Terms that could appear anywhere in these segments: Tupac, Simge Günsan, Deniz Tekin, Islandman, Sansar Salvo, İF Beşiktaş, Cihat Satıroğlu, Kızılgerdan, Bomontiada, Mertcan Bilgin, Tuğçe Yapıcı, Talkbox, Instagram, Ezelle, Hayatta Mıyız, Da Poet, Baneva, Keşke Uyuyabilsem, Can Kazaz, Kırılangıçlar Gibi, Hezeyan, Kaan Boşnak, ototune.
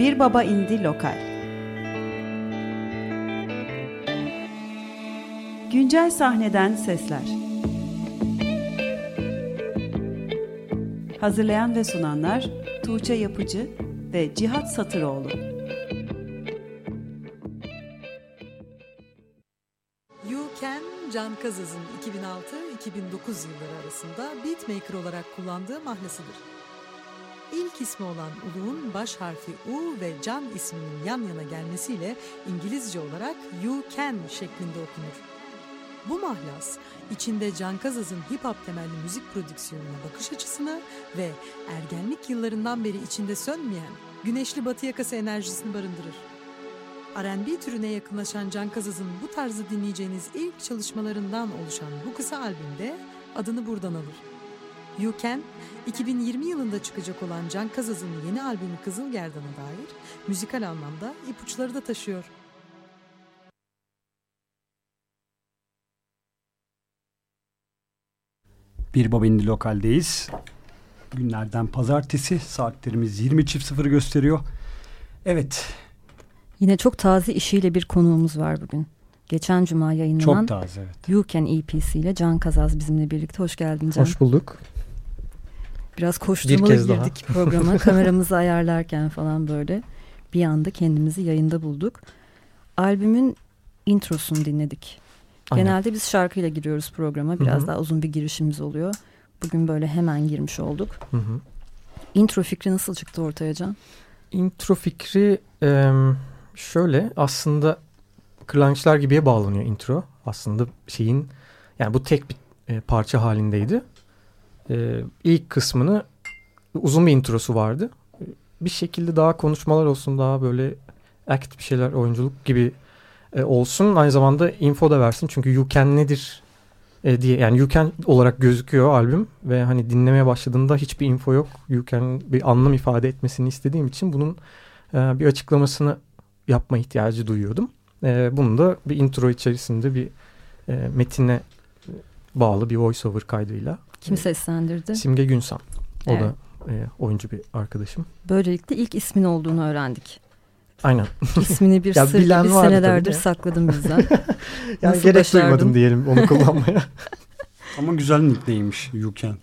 Bir Baba İndi Lokal. Güncel sahneden sesler. Hazırlayan ve sunanlar Tuğçe Yapıcı ve Cihat Satıroğlu. You Can, Can Kazaz'ın 2006-2009 yılları arasında beatmaker olarak kullandığı mahnesidir. İlk ismi olan Ulu'nun baş harfi U ve Can isminin yan yana gelmesiyle İngilizce olarak You Can şeklinde okunur. Bu mahlas, içinde Can Kazaz'ın hip-hop temelli müzik prodüksiyonuna bakış açısını ve ergenlik yıllarından beri içinde sönmeyen güneşli batı yakası enerjisini barındırır. R&B türüne yakınlaşan Can Kazaz'ın bu tarzı dinleyeceğiniz ilk çalışmalarından oluşan bu kısa albümde adını buradan alır. You Can, 2020 yılında çıkacak olan Can Kazaz'ın yeni albümü Kızılgerdan'a dair müzikal anlamda ipuçları da taşıyor. Bir Baba İndi Lokal'deyiz. Günlerden pazartesi. Saatlerimiz 20.00 gösteriyor. Evet. Yine çok taze işiyle bir konuğumuz var bugün. Geçen cuma yayınlanan taze, evet. You Can EP'siyle Can Kazaz bizimle birlikte. Hoş geldin Can. Hoş bulduk. Biraz koşturmalı girdik programa. Kameramızı ayarlarken falan böyle bir anda kendimizi yayında bulduk. Albümün introsunu dinledik. Aynen. Genelde biz şarkıyla giriyoruz programa. Biraz, hı-hı, daha uzun bir girişimiz oluyor. Bugün böyle hemen girmiş olduk. Hı-hı. Intro fikri nasıl çıktı ortaya Can? Intro fikri şöyle, aslında Kırılangıçlar Gibi'ye bağlanıyor intro. Aslında şeyin, yani bu tek bir parça halindeydi. İlk kısmını, uzun bir introsu vardı. Bir şekilde daha konuşmalar olsun, daha böyle act bir şeyler, oyunculuk gibi olsun. Aynı zamanda info da versin. Çünkü You Can nedir diye, yani You Can olarak gözüküyor albüm ve hani dinlemeye başladığında hiçbir info yok. You Can bir anlam ifade etmesini istediğim için bunun bir açıklamasını yapma ihtiyacı duyuyordum. Bunu da bir intro içerisinde bir metine bağlı bir voiceover kaydıyla. Kim seslendirdi? Simge Günsan. O evet, da oyuncu bir arkadaşım. Böylelikle ilk ismin olduğunu öğrendik. Aynen. İsmini bir sır gibi senelerdir sakladım bizden. Yani nasıl gerek başardım? Duymadım diyelim onu kullanmaya. Ama güzel nickneymiş You Can.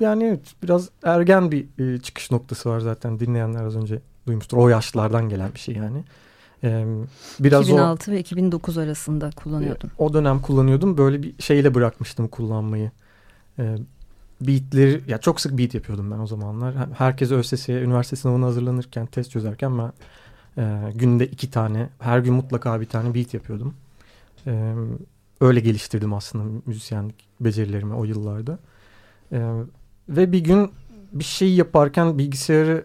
Yani evet, biraz ergen bir çıkış noktası var zaten. Dinleyenler az önce duymuştur. O yaşlardan gelen bir şey yani. Biraz 2006 ve 2009 arasında kullanıyordum. O dönem kullanıyordum. Böyle bir şeyle bırakmıştım kullanmayı. Beatleri, ya çok sık beat yapıyordum ben o zamanlar. Herkes ÖSS'ye, üniversite sınavına hazırlanırken, test çözerken ben günde 2 tane, her gün mutlaka bir tane beat yapıyordum. Öyle geliştirdim aslında müzisyenlik becerilerimi o yıllarda. Ve bir gün bir şey yaparken bilgisayarı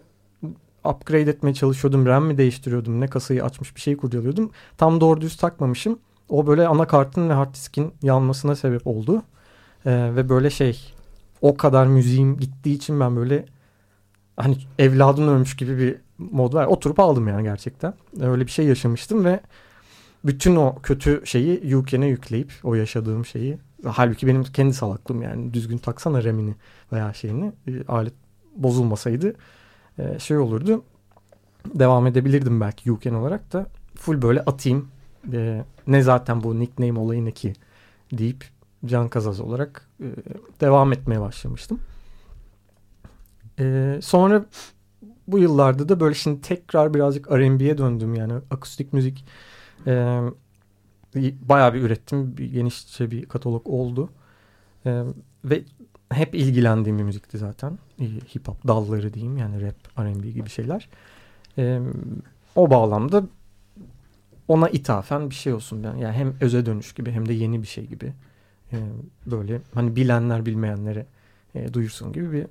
upgrade etmeye çalışıyordum. RAM mi değiştiriyordum, ne kasayı açmış bir şey kurcalıyordum. Tam doğru düz takmamışım. O böyle anakartın ve hard diskin yanmasına sebep oldu. Ve böyle şey, o kadar müziğim gittiği için ben böyle hani evladım ölmüş gibi bir mod var. Oturup aldım yani gerçekten. Öyle bir şey yaşamıştım ve bütün o kötü şeyi You Can'e yükleyip o yaşadığım şeyi. Halbuki benim kendi salaklığım yani, düzgün taksana RAM'ini veya şeyini, alet bozulmasaydı şey olurdu. Devam edebilirdim belki You Can olarak da. Full böyle atayım. Ne zaten bu nickname olayını ki deyip Can Kazaz olarak devam etmeye başlamıştım. Sonra bu yıllarda da böyle şimdi tekrar birazcık R&B'ye döndüm yani. Akustik müzik bayağı bir ürettim. Genişçe bir katalog oldu. Ve hep ilgilendiğim bir müzikti zaten. Hip hop dalları diyeyim yani, rap, R&B gibi şeyler. O bağlamda ona ithafen bir şey olsun. Yani hem öze dönüş gibi hem de yeni bir şey gibi. Böyle hani bilenler bilmeyenlere duyursun gibi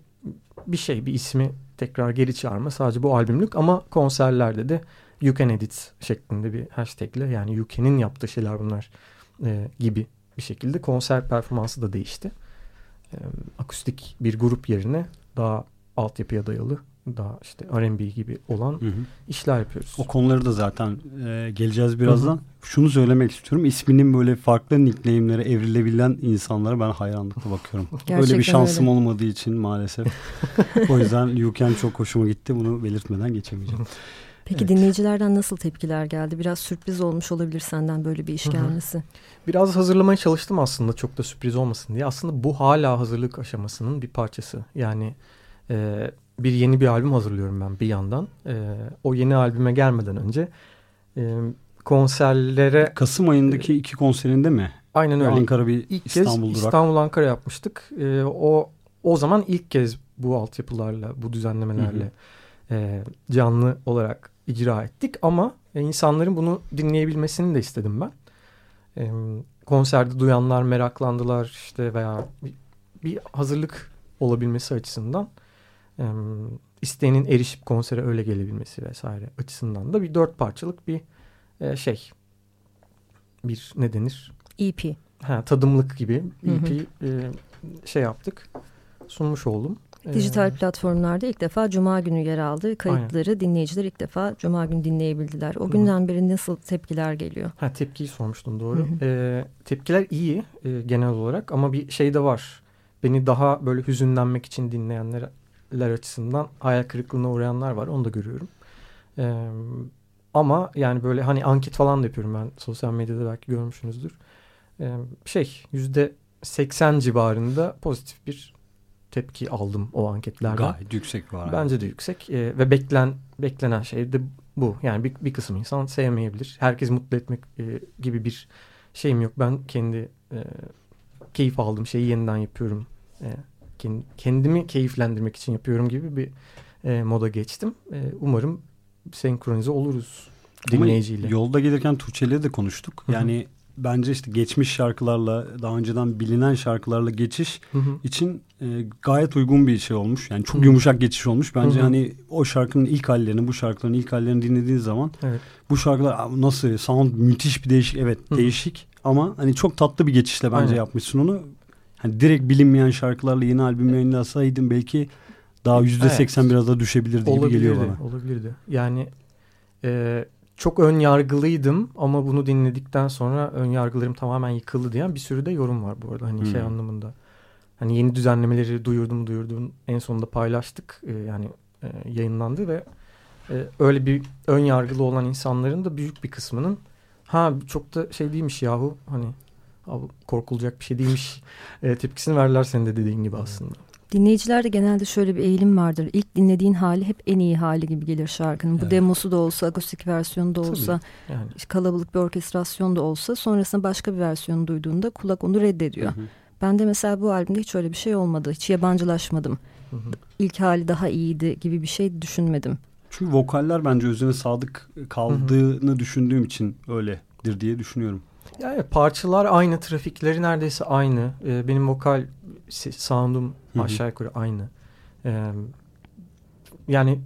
bir şey, bir ismi tekrar geri çağırma, sadece bu albümlük, ama konserlerde de You Can Edit şeklinde bir hashtagle, yani You Can'in yaptığı şeyler bunlar gibi bir şekilde konser performansı da değişti. Akustik bir grup yerine daha altyapıya dayalı, daha işte R&B gibi olan, hı hı, işler yapıyoruz. O konuları da zaten geleceğiz birazdan. Hı hı. Şunu söylemek istiyorum. İsminin böyle farklı nickname'lere evrilebilen insanlara ben hayranlıkla bakıyorum. Gerçekten öyle bir şansım öyle olmadığı için maalesef. O yüzden You Can çok hoşuma gitti. Bunu belirtmeden geçemeyeceğim. Peki evet. Dinleyicilerden nasıl tepkiler geldi? Biraz sürpriz olmuş olabilir senden böyle bir iş gelmesi. Biraz hazırlamaya çalıştım aslında, çok da sürpriz olmasın diye. Aslında bu hala hazırlık aşamasının bir parçası. Yani bir yeni bir albüm hazırlıyorum ben bir yandan. O yeni albüme gelmeden önce konserlere... Kasım ayındaki 2 konserinde mi? Aynen öyle. Ankara bir İlk İstanbul kez İstanbul-Ankara yapmıştık. O zaman ilk kez bu altyapılarla, bu düzenlemelerle canlı olarak icra ettik. Ama insanların bunu dinleyebilmesini de istedim ben. Konserde duyanlar meraklandılar işte, veya bir hazırlık olabilmesi açısından, isteğinin erişip konsere öyle gelebilmesi vesaire açısından da bir 4 parçalık bir bir ne denir? EP. Tadımlık gibi EP yaptık, sunmuş oldum. Dijital platformlarda ilk defa Cuma günü yer aldı. Kayıtları dinleyiciler ilk defa Cuma günü dinleyebildiler. O günden beri nasıl tepkiler geliyor? Tepkiyi sormuştun, doğru. Tepkiler iyi genel olarak, ama bir şey de var. Beni daha böyle hüzünlenmek için dinleyenler açısından hayal kırıklığına uğrayanlar var. Onu da görüyorum. Ama yani böyle hani anket falan da yapıyorum ben. Sosyal medyada belki görmüşsünüzdür. %80 civarında pozitif bir tepki aldım o anketlerden. Gayet yüksek var. Bence de yüksek ve beklenen şey de bu. Yani bir kısım insan sevmeyebilir. Herkes mutlu etmek gibi bir şeyim yok. Ben kendi keyif aldığım şeyi yeniden yapıyorum. Kendimi keyiflendirmek için yapıyorum gibi bir moda geçtim. Umarım senkronize oluruz dinleyiciyle. Ama yolda gelirken Tuğçe'yle de konuştuk. Yani bence geçmiş şarkılarla, daha önceden bilinen şarkılarla geçiş için gayet uygun bir şey olmuş. Yani çok yumuşak geçiş olmuş. Bence hani o şarkının ilk hallerini, bu şarkıların ilk hallerini dinlediğiniz zaman bu şarkılar nasıl, sound müthiş bir değişik. Evet, değişik ama hani çok tatlı bir geçişle bence yapmışsın onu. Hani direkt bilinmeyen şarkılarla yeni albüm yayınlasaydın belki daha %80 biraz da düşebilirdi gibi geliyor bana. Olabilirdi. Yani çok ön yargılıydım ama bunu dinledikten sonra ön yargılarım tamamen yıkıldı diyen bir sürü de yorum var bu arada. Hani şey anlamında. Hani yeni düzenlemeleri duyurdum. En sonunda paylaştık. Yani yayınlandı ve öyle bir ön yargılı olan insanların da büyük bir kısmının çok da şey değilmiş yahu, hani korkulacak bir şey değilmiş tepkisini verdiler senin de dediğin gibi aslında. Dinleyicilerde genelde şöyle bir eğilim vardır. İlk dinlediğin hali hep en iyi hali gibi gelir şarkının. Bu demosu da olsa, akustik versiyonu da olsa, kalabalık bir orkestrasyon da olsa, sonrasında başka bir versiyonu duyduğunda kulak onu reddediyor. Ben de mesela bu albümde hiç öyle bir şey olmadı. Hiç yabancılaşmadım. İlk hali daha iyiydi gibi bir şey düşünmedim. Çünkü vokaller bence özüne sadık kaldığını düşündüğüm için öyledir diye düşünüyorum. Yani parçalar aynı, trafikleri neredeyse aynı. Benim vokal sound'um aşağı yukarı aynı. Yani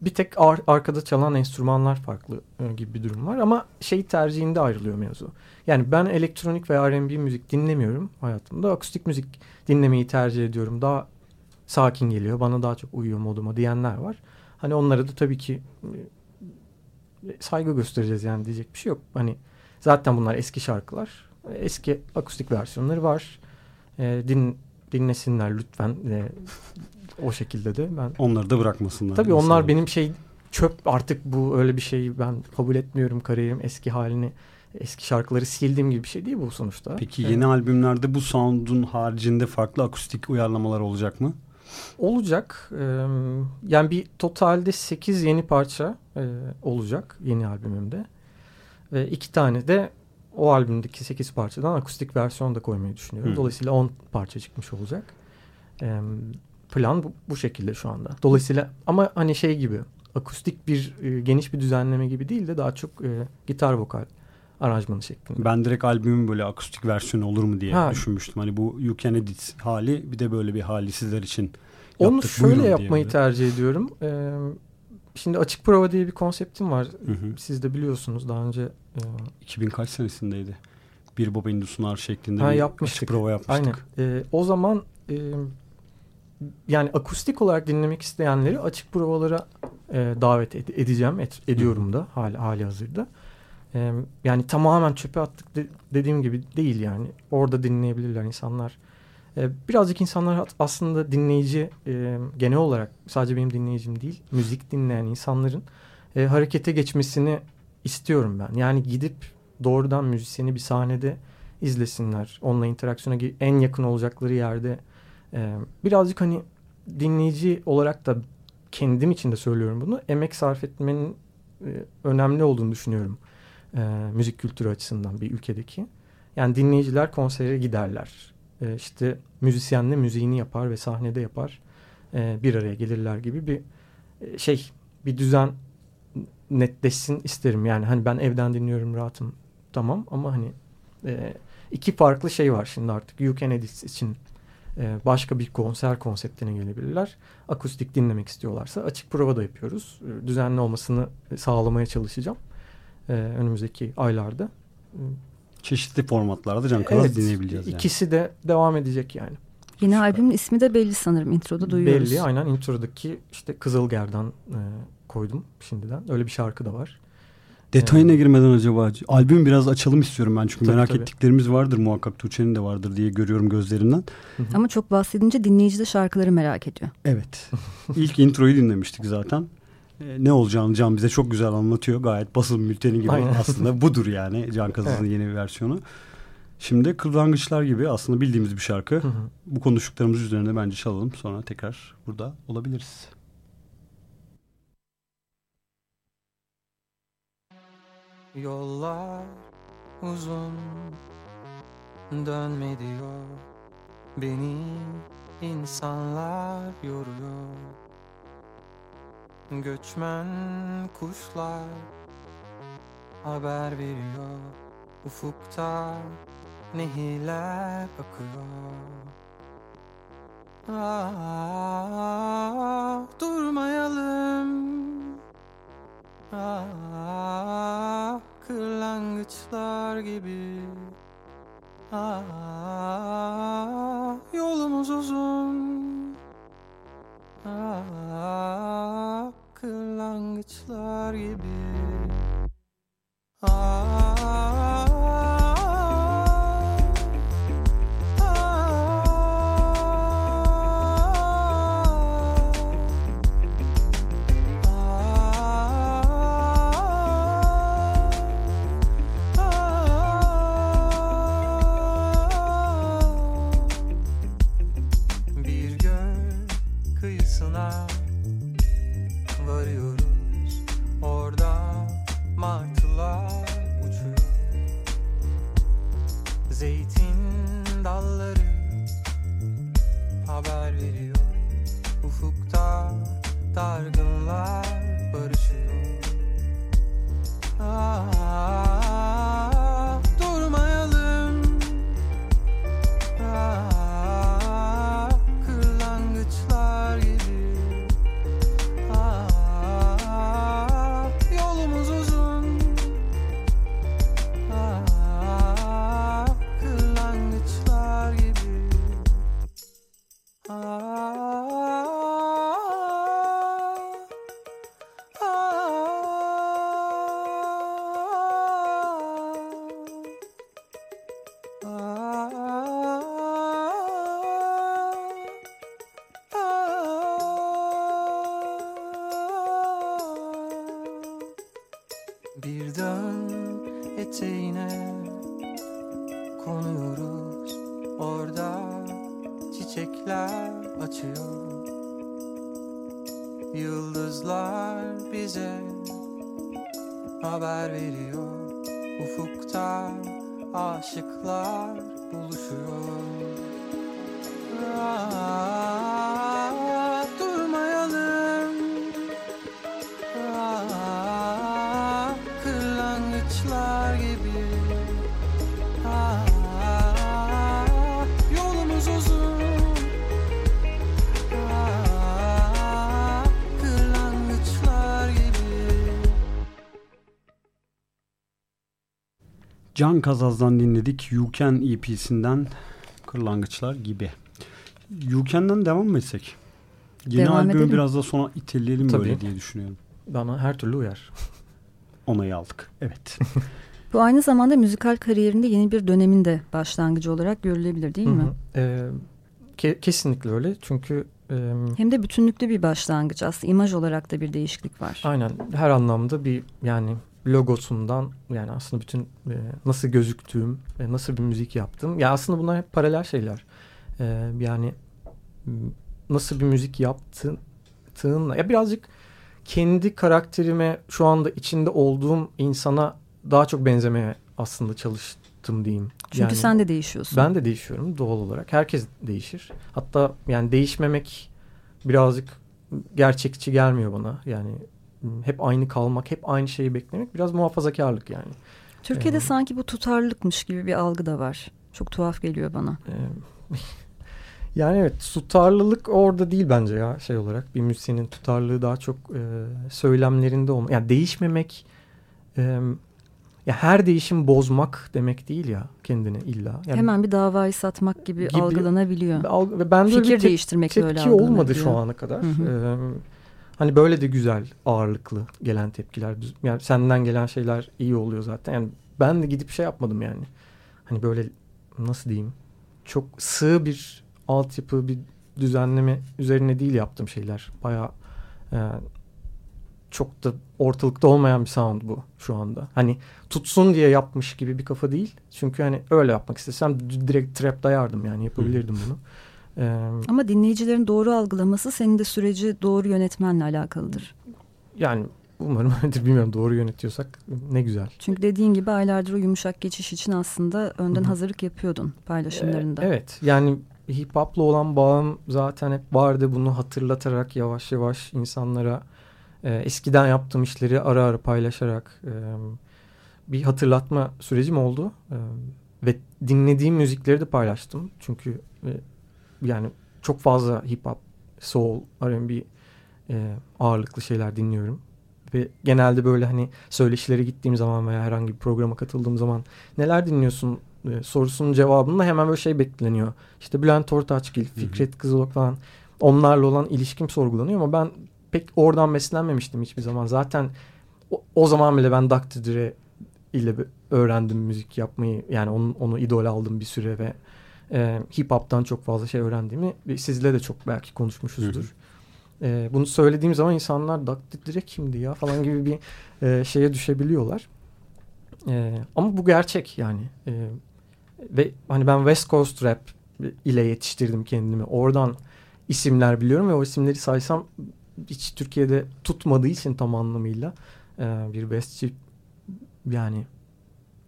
bir tek arkada çalan enstrümanlar farklı gibi bir durum var. Ama tercihinde ayrılıyor mevzu. Yani ben elektronik veya R&B müzik dinlemiyorum hayatımda. Akustik müzik dinlemeyi tercih ediyorum. Daha sakin geliyor. Bana daha çok uyuyor moduma diyenler var. Hani onlara da tabii ki saygı göstereceğiz, yani diyecek bir şey yok. Hani zaten bunlar eski şarkılar. Eski akustik versiyonları var. Dinlesinler lütfen. O şekilde de ben... Onları da bırakmasınlar. Tabii insanlar. Onlar benim çöp artık, bu öyle bir şeyi ben kabul etmiyorum, kariyerim eski halini, eski şarkıları sildiğim gibi bir şey değil bu sonuçta. Peki yeni albümlerde bu sound'un haricinde farklı akustik uyarlamalar olacak mı? Olacak. Yani bir totalde 8 yeni parça olacak yeni albümümde. Ve 2 tane de o albümdeki 8 parçadan akustik versiyon da koymayı düşünüyorum. Dolayısıyla 10 parça çıkmış olacak. Plan bu şekilde şu anda. Dolayısıyla ama hani gibi akustik bir geniş bir düzenleme gibi değil de daha çok gitar vokal aranjmanı şeklinde. Ben direkt albümün akustik versiyonu olur mu diye düşünmüştüm. Hani bu You Can Edit hali, bir de böyle bir hali sizler için yaptık. Onu şöyle yapmayı tercih ediyorum. Şimdi açık prova diye bir konseptim var. Siz de biliyorsunuz daha önce. 2000 kaç senesindeydi? Bir Baba İndi sunar şeklinde açık prova yapmıştık. Aynen. O zaman yani akustik olarak dinlemek isteyenleri açık provalara davet edeceğim. Ediyorum da hali hazırda. Yani tamamen çöpe attık dediğim gibi değil yani. Orada dinleyebilirler insanlar. Birazcık insanlar aslında dinleyici, genel olarak sadece benim dinleyicim değil, müzik dinleyen insanların harekete geçmesini istiyorum ben. Yani gidip doğrudan müzisyeni bir sahnede izlesinler. Onunla interaksiyona en yakın olacakları yerde. Birazcık hani dinleyici olarak da kendim için de söylüyorum bunu. Emek sarf etmenin önemli olduğunu düşünüyorum. Müzik kültürü açısından bir ülkedeki. Yani dinleyiciler konsere giderler. İşte müzisyenle müziğini yapar ve sahnede yapar. Bir araya gelirler gibi bir bir düzen netleşsin isterim. Yani hani ben evden dinliyorum, rahatım, tamam, ama hani iki farklı şey var şimdi artık. You Can Edits için başka bir konser konseptine gelebilirler. Akustik dinlemek istiyorlarsa açık prova da yapıyoruz. Düzenli olmasını sağlamaya çalışacağım önümüzdeki aylarda. Çeşitli formatlarda Can Kazaz dinleyebileceğiz. Yani. İkisi de devam edecek yani. Yeni süper. Albümün ismi de belli sanırım. Intro'da duyuyoruz. Belli, aynen. Intro'daki işte Kızılgerdan koydum şimdiden. Öyle bir şarkı da var. Detayına girmeden acaba albüm biraz açalım istiyorum ben. Çünkü merak ettiklerimiz vardır muhakkak. Tuğçe'nin de vardır diye görüyorum gözlerinden. Hı-hı. Ama çok bahsedince dinleyici de şarkıları merak ediyor. Evet. İlk introyu dinlemiştik zaten. Ne olacağını Can bize çok güzel anlatıyor. Gayet basın bülteni gibi aslında budur yani Can Kazaz'ın yeni bir versiyonu. Şimdi Kırılangıçlar Gibi aslında bildiğimiz bir şarkı. Hı hı. Bu konuştuklarımız üzerine bence çalalım. Sonra tekrar burada olabiliriz. Yollar uzun, dönme diyor. Beni insanlar yoruyor. Göçmen kuşlar haber veriyor. Ufukta nehirler akıyor. Durmayalım. Kırlangıçlar gibi. Yolumuz uzun. Kırlangıçlar gibi. Bir dön eteğine konuyoruz, orada çiçekler açıyor. Yıldızlar bize haber veriyor, ufukta aşıklar buluşuyor. Can Kazaz'dan dinledik. You Can EP'sinden Kırlangıçlar Gibi. You Can'dan devam mı etsek? Yeni albümü biraz da sona iteleyelim böyle diye düşünüyorum. Bana her türlü uyar. Onayı aldık. Evet. Bu aynı zamanda müzikal kariyerinde yeni bir dönemin de başlangıcı olarak görülebilir değil mi? Kesinlikle öyle. Çünkü Hem de bütünlüklü bir başlangıç aslında. İmaj olarak da bir değişiklik var. Aynen, her anlamda bir, yani logosundan, yani aslında bütün nasıl gözüktüğüm, nasıl bir müzik yaptım. Ya aslında bunlar hep paralel şeyler. Yani nasıl bir müzik yaptığınla, ya birazcık kendi karakterime, şu anda içinde olduğum insana daha çok benzemeye aslında çalıştım diyeyim. Çünkü yani, sen de değişiyorsun. Ben de değişiyorum doğal olarak. Herkes değişir. Hatta yani değişmemek birazcık gerçekçi gelmiyor bana. Yani hep aynı kalmak, hep aynı şeyi beklemek biraz muhafazakarlık yani. Türkiye'de sanki bu tutarlılıkmış gibi bir algı da var. Çok tuhaf geliyor bana. Yani evet, tutarlılık orada değil bence ya, şey olarak. Bir müzisyenin tutarlılığı daha çok söylemlerinde olmalı. Yani değişmemek, ya her değişim bozmak demek değil ya kendini illa. Yani hemen bir davayı satmak gibi algılanabiliyor. Ben de fikir değiştirmek de öyle algılanabiliyor. Tepki olmadı şu ana kadar. Hani böyle de güzel, ağırlıklı gelen tepkiler. Yani senden gelen şeyler iyi oluyor zaten. Yani ben de gidip şey yapmadım yani. Hani böyle, nasıl diyeyim, çok sığ bir altyapı, bir düzenleme üzerine değil yaptığım şeyler. Bayağı çok da ortalıkta olmayan bir sound bu şu anda. Hani tutsun diye yapmış gibi bir kafa değil. Çünkü hani öyle yapmak istesem direkt trap dayardım yani, yapabilirdim bunu. Ama dinleyicilerin doğru algılaması senin de süreci doğru yönetmenle alakalıdır. Yani umarım öyledir, bilmiyorum, doğru yönetiyorsak ne güzel. Çünkü dediğin gibi aylardır o yumuşak geçiş için aslında önden hazırlık yapıyordun paylaşımlarında. Evet, yani hip hop'la olan bağım zaten hep vardı, bunu hatırlatarak yavaş yavaş insanlara eskiden yaptığım işleri ara ara paylaşarak bir hatırlatma sürecim oldu. Ve dinlediğim müzikleri de paylaştım çünkü... Yani çok fazla hip hop, soul, R&B ağırlıklı şeyler dinliyorum. Ve genelde böyle hani söyleşilere gittiğim zaman veya herhangi bir programa katıldığım zaman neler dinliyorsun sorusunun cevabında hemen böyle şey bekleniyor. İşte Bülent Ortaçgil, Fikret Kızılok falan, onlarla olan ilişkim sorgulanıyor ama ben pek oradan beslenmemiştim hiçbir zaman. Zaten o zaman bile ben Duck The Dire ile öğrendim müzik yapmayı. Yani onu idol aldım bir süre ve hip hop'tan çok fazla şey öğrendiğimi sizle de çok belki konuşmuşuzdur. Bunu söylediğim zaman insanlar Duck The Dire kimdi ya falan gibi bir şeye düşebiliyorlar. Ama bu gerçek yani. Ve hani ben West Coast Rap ile yetiştirdim kendimi. Oradan isimler biliyorum ve o isimleri saysam hiç Türkiye'de tutmadığı için tam anlamıyla bir bestçi, yani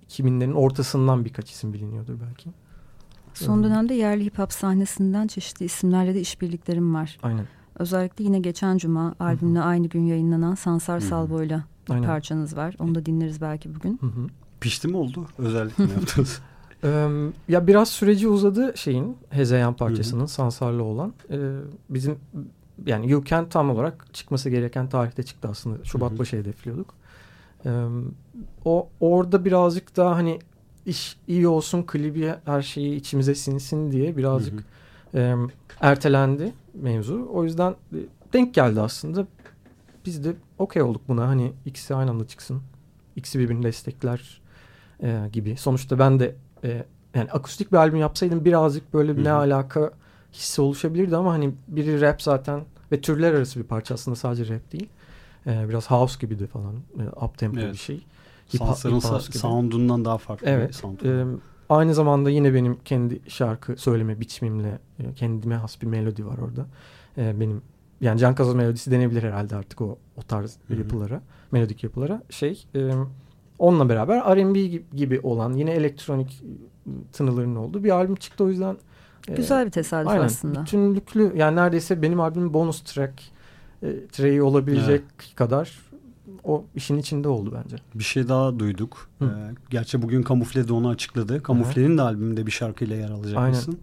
2000'lerin ortasından birkaç isim biliniyordur belki. Son dönemde yerli hip hop sahnesinden çeşitli isimlerle de işbirliklerim var. Aynen. Özellikle yine geçen cuma albümle aynı gün yayınlanan Sansar Salvo'yla bir parçanız var. Onu da dinleriz belki bugün. Pişti mi oldu? Özellikle mi yaptınız? Ya biraz süreci uzadı şeyin, Hezeyan parçasının Sansar'la olan. Bizim yani You Can tam olarak çıkması gereken tarihte çıktı aslında. Şubat başı hedefliyorduk. Orada birazcık daha hani İş iyi olsun, klibi, her şeyi içimize sinsin diye birazcık ertelendi mevzu. O yüzden denk geldi aslında. Biz de okey olduk buna. Hani ikisi aynı anda çıksın. İkisi birbirini destekler gibi. Sonuçta ben de yani akustik bir albüm yapsaydım birazcık böyle ne alaka hissi oluşabilirdi ama hani biri rap zaten ve türler arası bir parça aslında, sadece rap değil. Biraz house gibi de falan. Uptempo bir şey. Sansar'ın sound'undan daha farklı. Evet. Aynı zamanda yine benim kendi şarkı söyleme biçimimle kendime has bir melodi var orada. Benim yani Can Kazaz melodisi denebilir herhalde artık o tarz yapılara, melodik yapılara. Onunla beraber R&B gibi olan, yine elektronik tınıların olduğu bir albüm çıktı, o yüzden güzel bir tesadüf aslında. Bütünlüklü, yani neredeyse benim albümüm bonus track treyi olabilecek kadar o işin içinde oldu bence. Bir şey daha duyduk. Gerçi bugün Kamufle de onu açıkladı. Kamufle'nin de albümünde bir şarkıyla yer alacak mısın?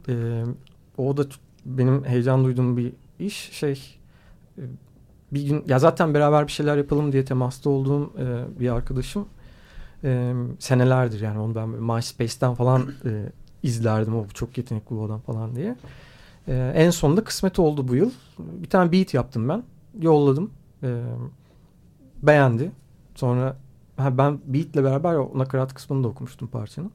O da benim heyecan duyduğum bir iş. Bir gün ya zaten beraber bir şeyler yapalım diye temasta olduğum bir arkadaşım. Senelerdir yani onu ben MySpace'ten falan izlerdim. O çok yetenekli bu adam falan diye. En sonunda kısmet oldu bu yıl. Bir tane beat yaptım ben. Yolladım. Beğendi. Sonra ben beatle beraber o nakarat kısmını da okumuştum parçanın.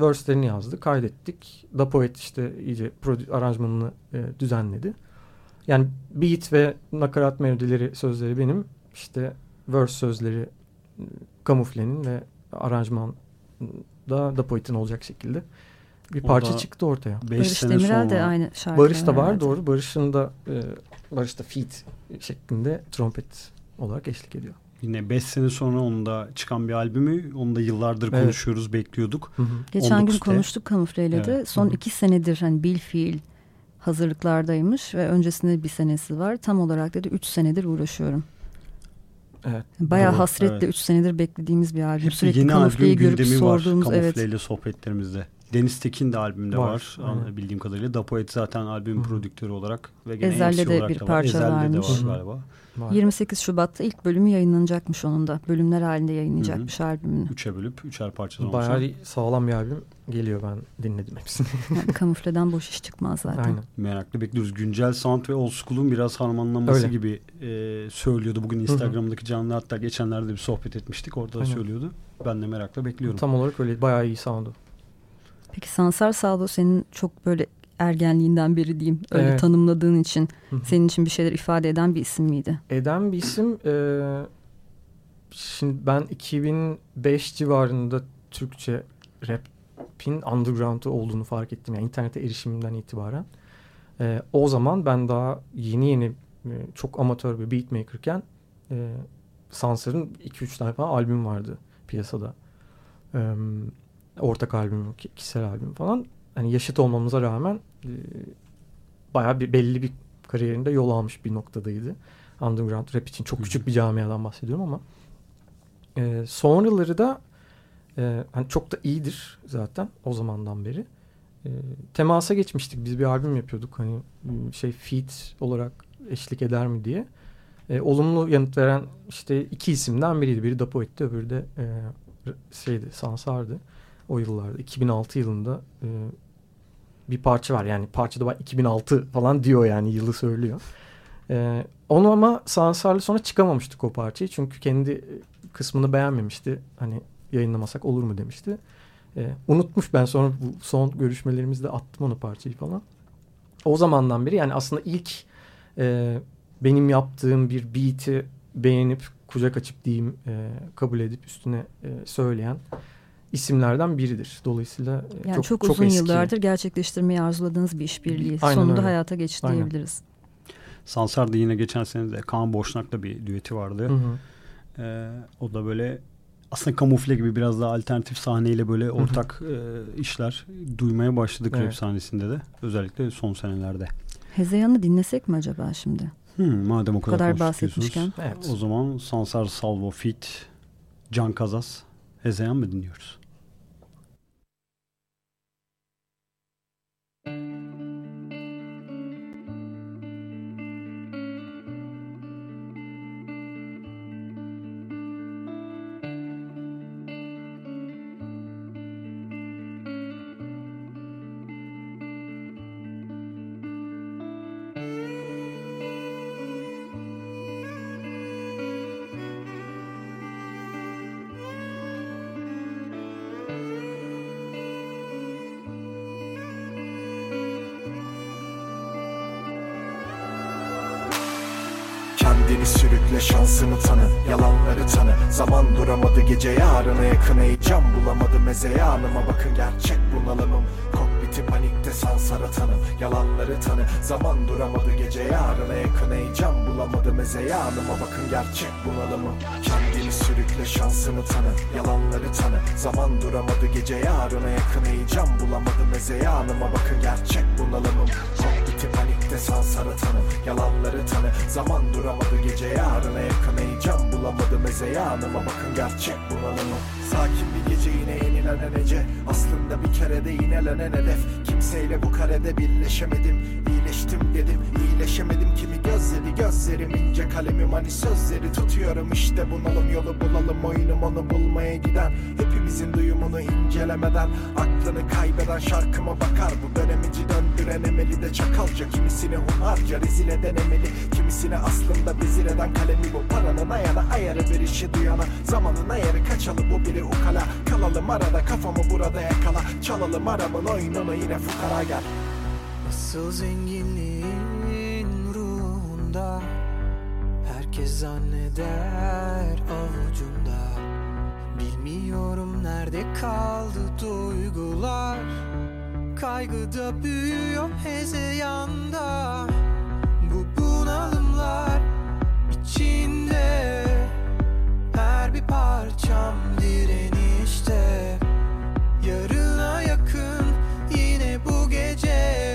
Verse'lerini yazdı, kaydettik. Da Poet işte iyice aranjmanını düzenledi. Yani beat ve nakarat melodileri sözleri benim. İşte verse sözleri Kamufle'nin ve aranjman da Da Poet'in olacak şekilde bir parça çıktı ortaya. Barış Demiral de aynı şarkı. Barış da var herhalde. Doğru. Barış da feat şeklinde trompet olarak eşlik ediyor. Yine 5 sene sonra onda çıkan bir albümü, onu da yıllardır konuşuyoruz, bekliyorduk. Hı hı. Geçen gün konuştuk Kamufle'yle de. Son 2 senedir hani bilfiil hazırlıklardaymış ve öncesinde bir senesi var. Tam olarak dedi 3 senedir uğraşıyorum. Evet. Bayağı doğru, hasretle 3 senedir beklediğimiz bir albüm. Hep sürekli Kamufle'yi görüp sorduğumuz. Kamufle'yle sohbetlerimizde. Deniz Tekin de albümde var. Bildiğim kadarıyla Da Poet zaten albüm prodüktörü olarak ve gene Ezelle de bir parça vermiş. Ezelle de var galiba. 28 Şubat'ta ilk bölümü yayınlanacakmış onun da. Bölümler halinde yayınlayacakmış albümünü. 3'e bölüp 3'er parçadan olacak. Bayağı sağlam bir albüm geliyor, ben dinledim hepsini. Yani Kamufle'den boş iş çıkmaz zaten. Aynen. Meraklı bekliyoruz. Güncel sound ve old school'un biraz harmanlanması gibi söylüyordu. Bugün Instagram'daki canlı, hatta geçenlerde bir sohbet etmiştik. Orada da söylüyordu. Ben de merakla bekliyorum. Tam olarak öyle. Bayağı iyi sound'u. Peki Sansar Salvo senin çok böyle ergenliğinden beri diyeyim öyle tanımladığın için senin için bir şeyler ifade eden bir isim miydi? Eden bir isim. Şimdi ben 2005 civarında Türkçe rap'in underground'u olduğunu fark ettim. Yani internete erişimimden itibaren. O zaman ben daha yeni çok amatör bir beatmakerken Sansar'ın 2-3 tane falan albüm vardı piyasada. Ortak albüm, kişisel albüm falan. Hani yaşıt olmamıza rağmen bayağı belli bir kariyerinde yol almış bir noktadaydı. Underground rap için çok küçük bir camiadan bahsediyorum ama sonraları da hani çok da iyidir zaten o zamandan beri. Temasa geçmiştik. Biz bir albüm yapıyorduk. Hani feat olarak eşlik eder mi diye. Olumlu yanıt veren işte 2 isimden biriydi. Biri Da Poet'ti, öbürü de Sansar'dı. O yıllarda 2006 yılında bir parça var, yani parçada bak 2006 falan diyor, yani yılı söylüyor. Onu ama Sansar'la sonra çıkamamıştık o parçayı çünkü kendi kısmını beğenmemişti, hani yayınlamasak olur mu demişti. Unutmuş, ben sonra bu son görüşmelerimizde attım onu, parçayı falan. O zamandan beri yani aslında ilk benim yaptığım bir beat'i beğenip kucak açıp diyeyim kabul edip üstüne söyleyen isimlerden biridir. Dolayısıyla yani çok uzun eski yıllardır gerçekleştirmeyi arzuladığınız bir işbirliği. Sonunda öyle hayata geçti diyebiliriz. Sansar'da yine geçen sene de Kaan Boşnak'la bir düeti vardı. O da böyle aslında Kamufle gibi biraz daha alternatif sahneyle böyle ortak işler duymaya başladık rap sahnesinde de. Özellikle son senelerde. Hezeyan'ı dinlesek mi acaba şimdi? Madem o kadar bahsetmişken. Evet. O zaman Sansar Salvo feat Can Kazaz, Hezeyan mı dinliyoruz? Kendini sürükle, şansını tanı, yalanları tanı. Zaman duramadı, gece yarına yakın heyecan bulamadı. Mezeyanıma bakın, gerçek bunalımım. Kokpiti panikte, Sansar'a tanı, yalanları tanı. Zaman duramadı, gece yarına yakın heyecan bulamadı. Mezeyanıma bakın, gerçek bunalımım. Kendini sürükle, şansını tanı, yalanları tanı. Zaman duramadı, gece yarına yakın heyecan bulamadı. Mezeyanıma bakın, gerçek bunalımım. Kokpiti panikte, Sansar'a tanı, yalanları tanı. Zaman duramadı, gece yarına yakın heyecan bulamadı. Mezeyanıma bakın, gerçek bunalımım. Sakin bir gece, yine yenilenen ece. Aslında bir kerede yinelenen hedef. Kimseyle bu karede birleşemedim. İyileştim dedim, iyileşemedim. Kimi gözleri gözlerim, ince kalemim. Hani sözleri tutuyorum işte, bunalım. Yolu bulalım, oyunum onu bulmaya giden. Hepimizin duyumunu incelemeden, aklını kaybeden şarkıma bakar. Bu dönemici döndüren emeli de çakalca. Kimisini hunharca rezil eden emeli, kimisini aslında bezir eden kalemi. Bu paranın ayana, ayarı bir işi duyana. Zamanın ayarı kaçalı, bu biri ukala. Kalalım arada, kafamı burada yakala. Çalalım aramın oyununu, yine fukara gel. Asıl zenginliğin ruhu ucunda. Herkes zanneder avucumda. Bilmiyorum nerede kaldı duygular. Kaygıda büyüyor hezeyanda. Bu bunalımlar içinde. Her bir parçam direnişte. Yarına yakın yine bu gece.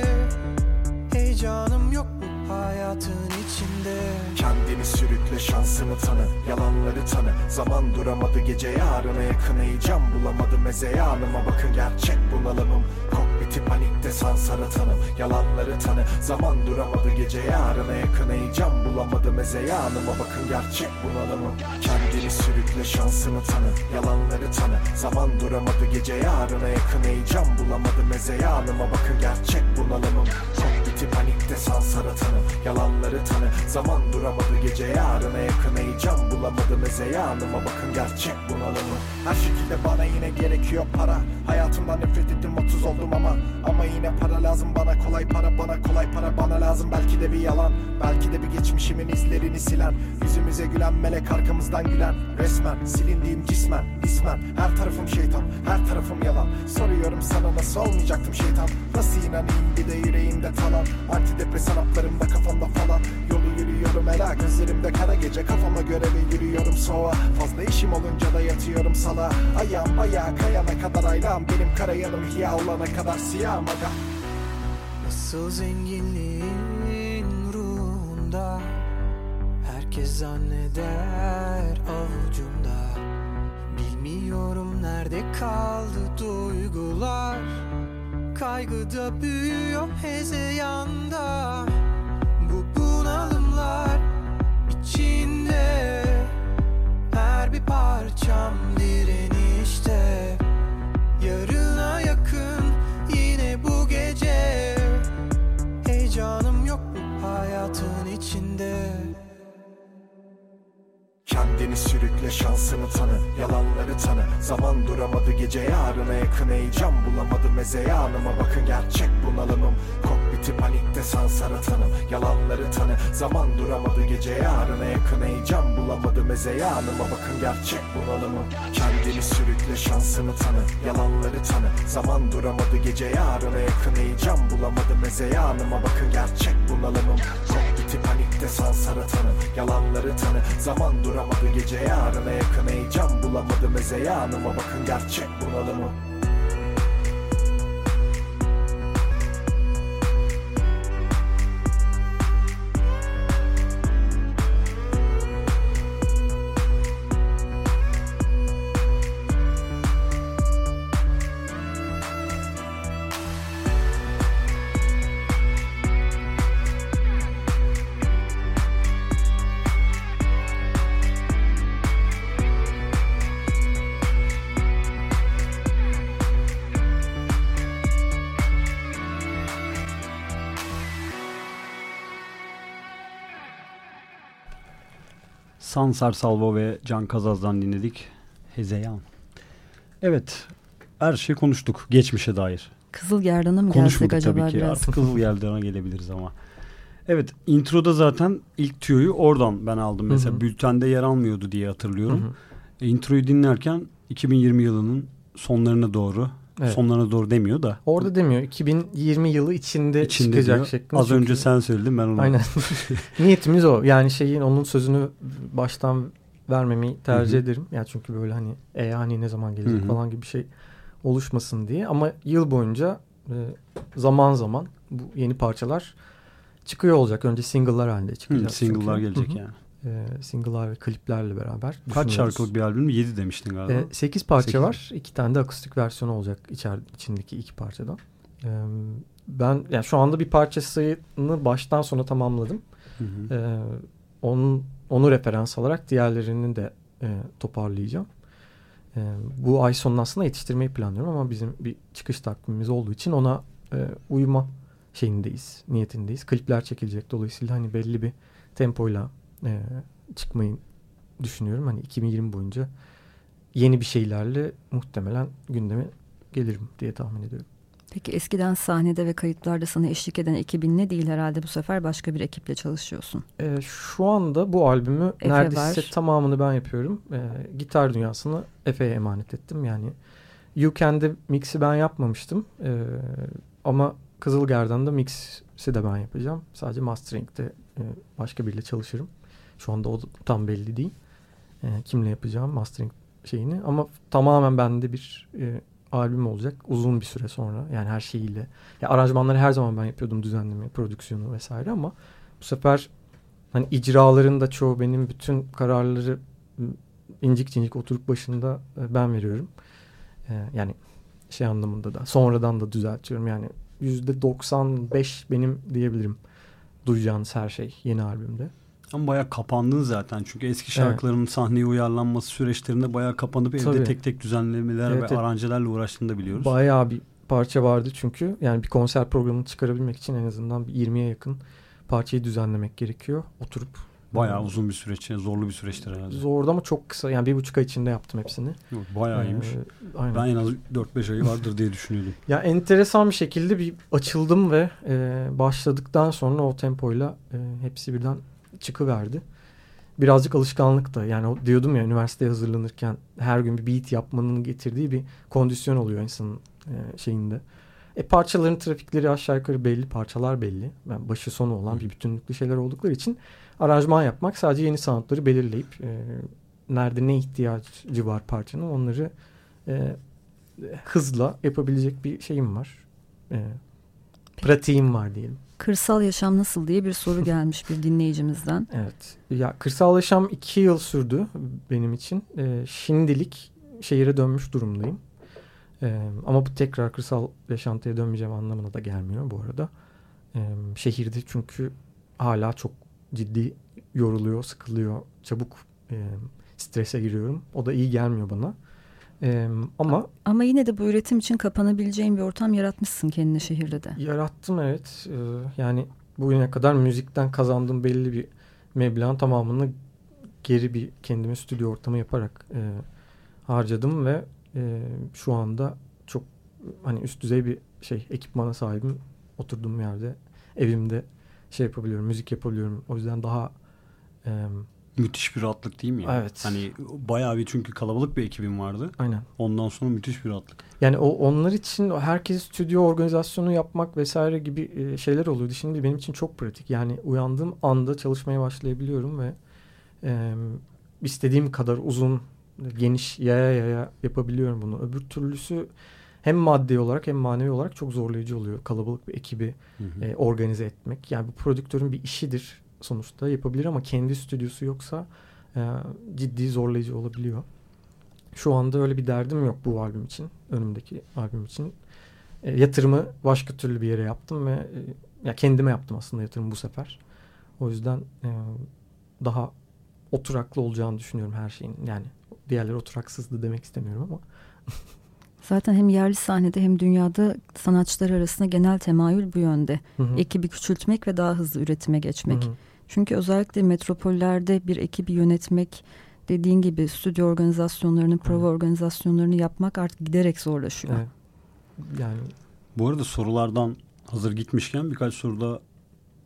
Heyecanım yok bu hayatın içinde. Kendini sürükle, şansını tanı, yalanları tanı. Zaman duramadı, gece yarına yakın heyecan bulamadım. Hezeyanıma bakın, gerçek bunalımım. Kokpiti panikte, sansarı tanı, yalanları tanı. Zaman duramadı, gece yarına yakın heyecan bulamadım. Hezeyanıma bakın, gerçek bunalımım. Kendini sürükle, şansını tanı, yalanları tanı. Zaman duramadı, gece yarına yakın heyecan bulamadım. Hezeyanıma bakın, gerçek bunalımım. Kokpiti panikte, sansarı tanı, yalanları tanı. Zaman duramadı, gece yarına yakın heyecan bulamadım. Hezeyanıma bakın, gerçek bunalımı. Her şekilde bana yine gerekiyor para. Hayatımdan nefret ettim, 30 oldum ama yine para lazım bana. Kolay para, bana kolay para, bana lazım. Belki de bir yalan, belki de bir geçmişimin izlerini silen, yüzümüze gülen melek, arkamızdan gülen. Resmen silindiğim cismen, ismen. Her tarafım şeytan, her tarafım yalan. Soruyorum sana, nasıl olmayacaktım şeytan? Nasıl inanayım, bir de yüreğimde talan. Antidepresan haplarımda, kafamda falan. Yolu yürüyorum helak, gözlerimde kara gece. Kafama göre ve yürüyorum soğuğa. Fazla işim olunca da yatıyorum salağa. Ayağım ayağa kayana kadar aylam. Benim kara yanım hiya olana kadar siyah maga. Nasıl zenginliğin ruhunda. Herkes zanneder avucumda. Bilmiyorum nerede kaldı duygular. Kaygıda büyüyor hezeyanda. Bu bunalımlar içinde. Her bir parçam direnişte. Yarına yakın yine bu gece. Heyecanım yok bu hayatın içinde. Kendini sürükle, şansını tanı, yalanları tanı. Zaman duramadı, gece yarına yakın heyecan bulamadım. Hezeyanıma bakın, gerçek bunalımım. Kokpiti panikte, sansarı tanı, yalanları tanı. Zaman duramadı, gece yarına yakın heyecan bulamadım. Hezeyanıma bakın, gerçek bunalımım. Kendini sürükle, şansını tanı, yalanları tanı. Zaman duramadı, gece yarına yakın heyecan bulamadım. Hezeyanıma bakın, gerçek bunalımım. Kokpiti panikte, sansarı tanı, yalanları tanı. Zaman duramadı, gece yarına yakın heyecan bulamadım. Hezeyanıma bakın, gerçek bunalımı. Sansar Salvo ve Can Kazaz'dan dinledik. Hezeyan. Evet. Her şeyi konuştuk. Geçmişe dair. Kızılgerdan'a mı gelsek acaba? Konuşmadık tabii ki. Artık Kızılgerdan'a gelebiliriz ama. Evet. Introda zaten ilk tüyoyu oradan ben aldım. Mesela Hı-hı. bültende yer almıyordu diye hatırlıyorum. Introyu dinlerken 2020 yılının sonlarına doğru. Evet. Sonlarına doğru demiyor da. Orada demiyor. 2020 yılı içinde çıkacak diyor. Şeklinde. Az çünkü... önce sen söyledin, ben onu. Aynen. Niyetimiz o. Yani onun sözünü baştan vermemeyi tercih Hı-hı. ederim. Yani çünkü böyle hani ne zaman gelecek Hı-hı. falan gibi bir şey oluşmasın diye. Ama yıl boyunca zaman zaman bu yeni parçalar çıkıyor olacak. Önce single'lar halinde çıkacak. Single'lar gelecek Hı-hı. yani. Single'lar ve kliplerle beraber. Kaç şarkılık bir albüm? 7 demiştin galiba. 8 parça 8. var. 2 tane de akustik versiyonu olacak içindeki 2 parçadan. Ben yani şu anda bir parçasını baştan sona tamamladım. Hı hı. Onu referans alarak diğerlerini de toparlayacağım. Bu ay sonuna aslında yetiştirmeyi planlıyorum ama bizim bir çıkış takvimimiz olduğu için ona uyma niyetindeyiz. Klipler çekilecek. Dolayısıyla belli bir tempoyla çıkmayı düşünüyorum. 2020 boyunca yeni bir şeylerle muhtemelen gündeme gelirim diye tahmin ediyorum. Peki eskiden sahnede ve kayıtlarda sana eşlik eden ekibin ne değil herhalde bu sefer başka bir ekiple çalışıyorsun. Şu anda bu albümü Efe neredeyse tamamını ben yapıyorum. Gitar dünyasını Efe'ye emanet ettim. Yani You Can'de mix'i ben yapmamıştım. Ama Kızılgerdan'da mix'i de ben yapacağım. Sadece mastering'de başka biriyle çalışırım. Şu anda o tam belli değil. Kimle yapacağım mastering şeyini. Ama tamamen bende bir albüm olacak uzun bir süre sonra. Yani her şeyiyle. Ya aranjmanları her zaman ben yapıyordum. Düzenleme, prodüksiyonu vesaire ama bu sefer hani icraların da çoğu benim bütün kararları incik cincik oturup başında ben veriyorum. Yani şey anlamında da sonradan da düzeltiyorum. Yani %95 benim diyebilirim duyacağınız her şey yeni albümde. Ama bayağı kapandın zaten. Çünkü eski şarkıların sahneye uyarlanması süreçlerinde bayağı kapanıp evde tek tek düzenlemeler ve aranjelerle uğraştığını da biliyoruz. Bayağı bir parça vardı çünkü. Yani bir konser programını çıkarabilmek için en azından 20'ye yakın parçayı düzenlemek gerekiyor. Oturup. Bayağı uzun bir süreç. Zorlu bir süreçtir herhalde. Zordu ama çok kısa. Yani 1,5 ay içinde yaptım hepsini. Bayağı iyiymiş. Aynen. Ben en az 4-5 ayı vardır diye düşünüyordum. Ya enteresan bir şekilde bir açıldım ve başladıktan sonra o tempoyla hepsi birden çıkıverdi. Birazcık alışkanlık da. Yani diyordum ya üniversiteye hazırlanırken her gün bir beat yapmanın getirdiği bir kondisyon oluyor insanın şeyinde. Parçaların trafikleri aşağı yukarı belli. Parçalar belli. Yani başı sonu olan bir bütünlüklü şeyler oldukları için aranjman yapmak sadece yeni soundları belirleyip nerede ne ihtiyacı var parçanın onları hızla yapabilecek bir şeyim var. Pratiğim var diyelim. Kırsal yaşam nasıl diye bir soru gelmiş bir dinleyicimizden. Evet. Ya kırsal yaşam 2 yıl sürdü benim için. Şimdilik şehire dönmüş durumdayım. Ama bu tekrar kırsal yaşantıya dönmeyeceğim anlamına da gelmiyor bu arada. Şehirde çünkü hala çok ciddi yoruluyor, sıkılıyor, çabuk strese giriyorum. O da iyi gelmiyor bana. Ama yine de bu üretim için kapanabileceğin bir ortam yaratmışsın kendine şehirde de. Yarattım evet. Yani bugüne kadar müzikten kazandığım belli bir meblağın tamamını geri bir kendime stüdyo ortamı yaparak harcadım ve şu anda çok hani üst düzey bir ekipmana sahibim. Oturduğum yerde, evimde yapabiliyorum, müzik yapabiliyorum. O yüzden daha müthiş bir rahatlık değil mi ya? Evet. Hani bayağı bir çünkü kalabalık bir ekibim vardı. Aynen. Ondan sonra müthiş bir rahatlık. Yani onlar için herkes stüdyo organizasyonu yapmak vesaire gibi şeyler oluyordu. Şimdi benim için çok pratik. Yani uyandığım anda çalışmaya başlayabiliyorum ve istediğim kadar uzun, geniş yaya yapabiliyorum bunu. Öbür türlüsü hem maddi olarak hem manevi olarak çok zorlayıcı oluyor. Kalabalık bir ekibi organize etmek. Yani bu prodüktörün bir işidir. Sonuçta yapabilir ama kendi stüdyosu yoksa ciddi zorlayıcı olabiliyor. Şu anda öyle bir derdim yok bu albüm için. Önümdeki albüm için. Yatırımı başka türlü bir yere yaptım ve ya kendime yaptım aslında yatırımı bu sefer. O yüzden daha oturaklı olacağını düşünüyorum her şeyin. Yani diğerleri oturaksızdı demek istemiyorum ama. Zaten hem yerli sahnede hem dünyada sanatçılar arasında genel temayül bu yönde. Ekibi küçültmek ve daha hızlı üretime geçmek. Çünkü özellikle metropollerde bir ekibi yönetmek, dediğin gibi stüdyo organizasyonlarını, prova organizasyonlarını yapmak artık giderek zorlaşıyor. Evet. Yani bu arada sorulardan hazır gitmişken birkaç soruda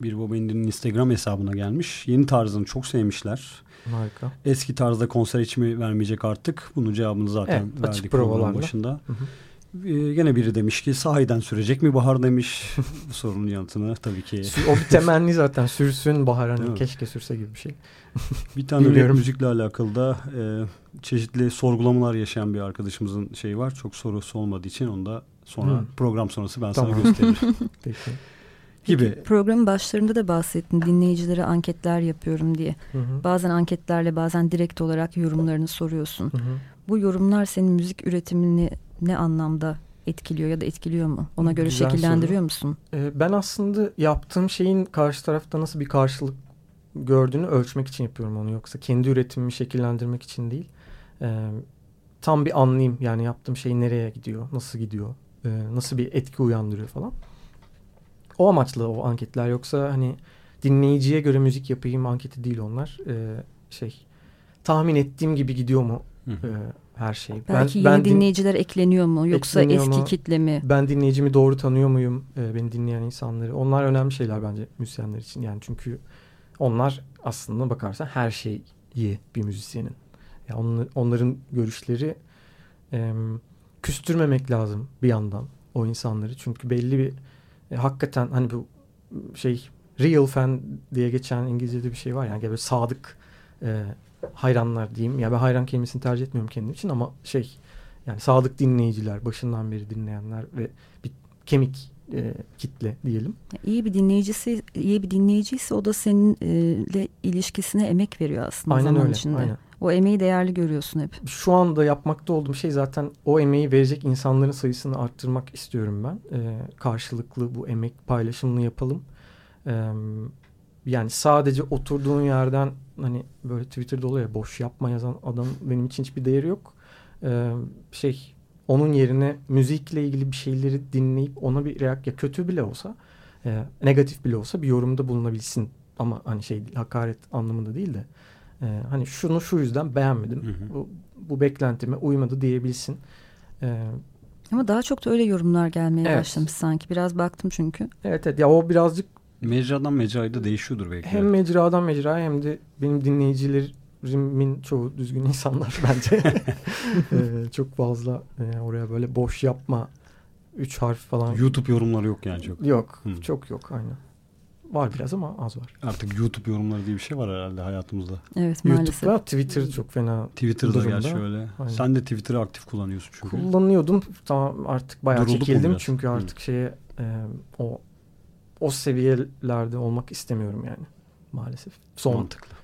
Bir Baba İndi'nin Instagram hesabına gelmiş. Yeni tarzını çok sevmişler. Harika. Eski tarzda konser içimi vermeyecek artık. Bunun cevabını zaten verdik. Açık provalarla. Başında. Gene biri demiş ki sahiden sürecek mi bahar demiş. Bu sorunun yanıtını tabii ki. O bir temenni zaten. Sürsün bahar hani keşke sürse gibi bir şey. Bir tane öyle müzikle alakalı da çeşitli sorgulamalar yaşayan bir arkadaşımızın şeyi var. Çok sorusu olmadığı için onu da sonra program sonrası ben sana gösteririm. Peki. Gibi. Programın başlarında da bahsettin dinleyicilere anketler yapıyorum diye. Bazen anketlerle bazen direkt olarak yorumlarını soruyorsun. Bu yorumlar senin müzik üretimini ne anlamda etkiliyor ya da etkiliyor mu? Ona göre güzel şekillendiriyor soru. Musun? Ben aslında yaptığım şeyin karşı tarafta nasıl bir karşılık gördüğünü ölçmek için yapıyorum onu. Yoksa kendi üretimimi şekillendirmek için değil. Tam bir anlayayım yani yaptığım şey nereye gidiyor, nasıl gidiyor, nasıl bir etki uyandırıyor falan. O amaçlı o anketler yoksa hani dinleyiciye göre müzik yapayım anketi değil onlar tahmin ettiğim gibi gidiyor mu her şey. Belki ben yeni dinleyiciler ekleniyor mu? Yoksa eski kitle mi? Ben dinleyicimi doğru tanıyor muyum? Beni dinleyen insanları. Onlar önemli şeyler bence müzisyenler için. Yani çünkü onlar aslında bakarsan her şeyi bir müzisyenin. Yani onların görüşleri küstürmemek lazım bir yandan o insanları. Çünkü belli bir hakikaten hani bu şey real fan diye geçen İngilizce'de bir şey var. Yani böyle sadık hayranlar diyeyim. Ya ben hayran kelimesini tercih etmiyorum kendim için ama yani sadık dinleyiciler, başından beri dinleyenler ve bir kemik kitle diyelim. İyi bir dinleyiciyse o da seninle ilişkisine emek veriyor aslında aynen zaman öyle, içinde. Aynen. O emeği değerli görüyorsun hep. Şu anda yapmakta olduğum şey zaten o emeği verecek insanların sayısını arttırmak istiyorum ben. Karşılıklı bu emek paylaşımını yapalım. Yani sadece oturduğun yerden hani böyle Twitter'da oluyor ya, boş yapma yazan adam, benim için hiçbir değeri yok. Onun yerine müzikle ilgili bir şeyleri dinleyip ona bir reaksiyon, kötü bile olsa, negatif bile olsa bir yorumda bulunabilsin. Ama hani hakaret anlamında değil de hani şunu şu yüzden beğenmedim. Hı hı. Bu beklentime uymadı diyebilsin. Ama daha çok da öyle yorumlar gelmeye başlamış sanki. Biraz baktım çünkü. Evet ya o birazcık mecradan mecraya da değişiyordur belki. Hem mecradan mecraya hem de benim dinleyicilerimin çoğu düzgün insanlar bence. Çok fazla oraya böyle boş yapma 3 harf falan. YouTube yorumları yok yani çok. Yok. Hı. Çok yok aynen. Var biraz ama az var. Artık YouTube yorumları diye bir şey var herhalde hayatımızda. Evet maalesef. YouTube'da, Twitter çok fena. Twitter'da gerçi öyle. Aynen. Sen de Twitter'ı aktif kullanıyorsun çünkü. Kullanıyordum. Tamam artık bayağı durulduk çekildim. Çünkü artık o seviyelerde olmak istemiyorum yani maalesef. Mantıklı.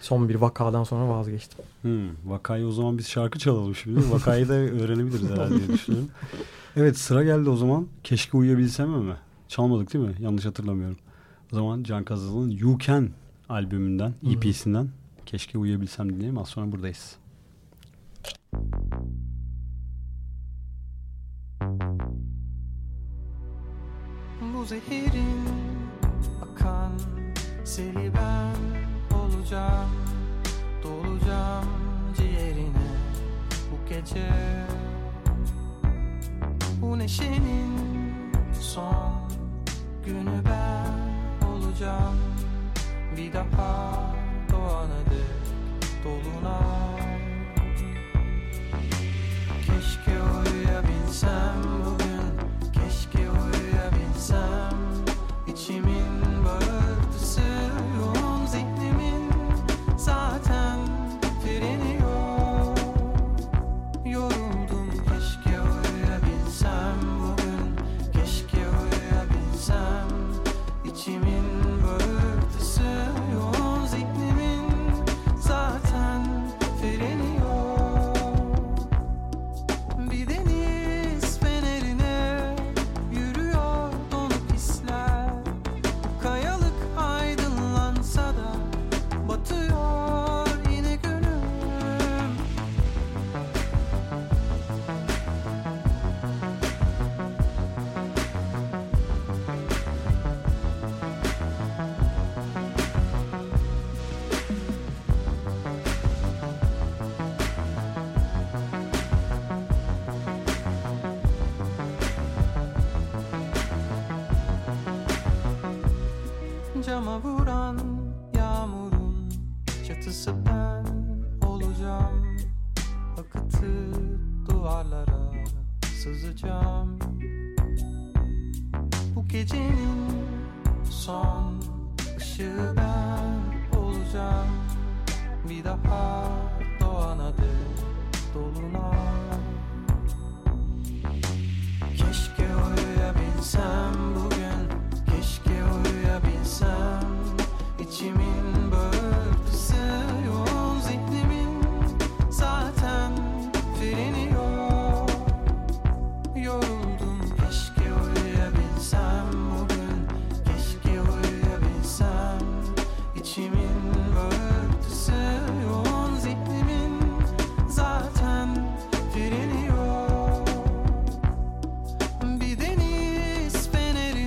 Son bir vakadan sonra vazgeçtim. Vakayı o zaman biz şarkı çalalım şimdi. Vakayı da öğrenebiliriz herhalde diye düşünüyorum. Evet sıra geldi o zaman. Keşke Uyuyabilsem mi? Çalmadık değil mi? Yanlış hatırlamıyorum. O zaman Can Kazaz'ın You Can albümünden, EP'sinden Keşke Uyuyabilsem dinleyelim. Az sonra buradayız. Bu zehirin akan seli ben olacağım, dolacağım ciğerine bu gece. Bu neşenin son günü ben olacağım, bir daha doğana dek dolunay. Keşke uyuyabilsem bugün, keşke uyuyabilsem. İçimin bağırtısı yoğun, zihnimin zaten freni yok. Yoruldum, keşke uyuyabilsem bugün, keşke uyuyabilsem. İçimin bağırtısı yoğun, zihnimin zaten freni yok. Bir deniz fenerine yürüyor donup hisler. Kayalık aydınlansa da batıyor yine gönlüm. Cama vuran yağmurun çatısı ben olacağım. Akıtıp duvarlara sızacağım. Bu gecenin son ışığı ben olacağım, bir daha doğana dek dolunay. Keşke uyuyabilsem bugün, keşke uyuyabilsem. İçimin bağırtısı yoğun, zihnimin zaten freni yok. Yoruldum, keşke uyuyabilsem bugün, keşke uyuyabilsem. İçimin bağırtısı yoğun, zihnimin zaten freni yok. Bir deniz feneri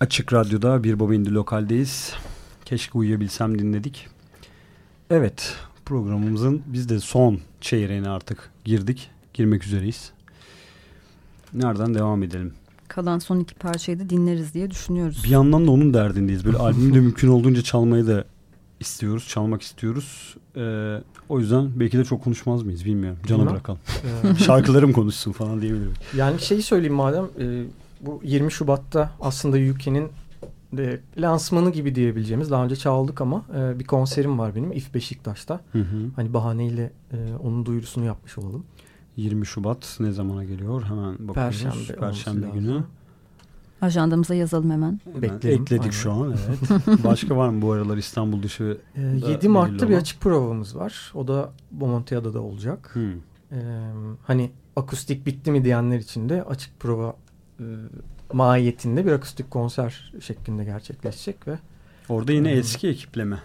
Açık Radyo'da Bir Baba İndi lokaldeyiz. Keşke Uyuyabilsem dinledik. Evet, programımızın biz de son çeyreğine artık girmek üzereyiz. Nereden devam edelim? Kalan son iki parçayı da dinleriz diye düşünüyoruz. Bir yandan da onun derdindeyiz. Böyle albümü de mümkün olduğunca çalmayı da istiyoruz, çalmak istiyoruz. O yüzden belki de çok konuşmaz mıyız bilmiyorum. Cana bırakalım. Şarkılarım konuşsun falan diyebilirim. Yani şeyi söyleyeyim madem. Bu 20 Şubat'ta aslında You Can'in lansmanı gibi diyebileceğimiz, daha önce çaldık ama bir konserim var benim İF Beşiktaş'ta. Hı hı. Hani bahaneyle onun duyurusunu yapmış olalım. 20 Şubat ne zamana geliyor? Hemen bakıyoruz. Perşembe günü. Ajandamıza yazalım hemen. Bekleyelim. Ekledik aynen. Şu an evet. Başka var mı bu aralar İstanbul dışı? 7 Mart'ta bir açık provamız var. O da Bomontiada'da olacak. Hmm. Hani akustik bitti mi diyenler için de açık prova mahiyetinde bir akustik konser şeklinde gerçekleşecek ve orada yine eski ekiple mi?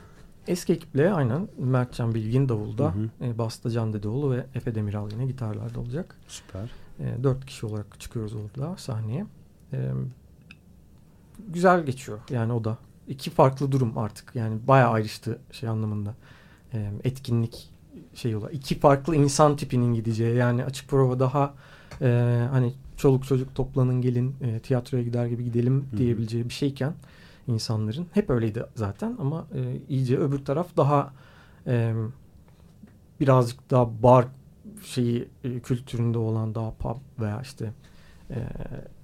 Eski ekiple aynen. Mertcan Bilgin davulda, Baştacan Dedeoğlu ve Efe Demiral yine gitarlarda olacak. Süper. 4 kişi olarak çıkıyoruz orada sahneye. Güzel geçiyor yani o da. 2 farklı durum artık yani bayağı ayrıştı şey anlamında. Etkinlik şey olarak. 2 farklı insan tipinin gideceği yani açık prova daha hani çoluk çocuk toplanın gelin tiyatroya gider gibi gidelim diyebileceği bir şeyken insanların hep öyleydi zaten ama iyice öbür taraf daha birazcık daha bar şeyi kültüründe olan daha pub veya işte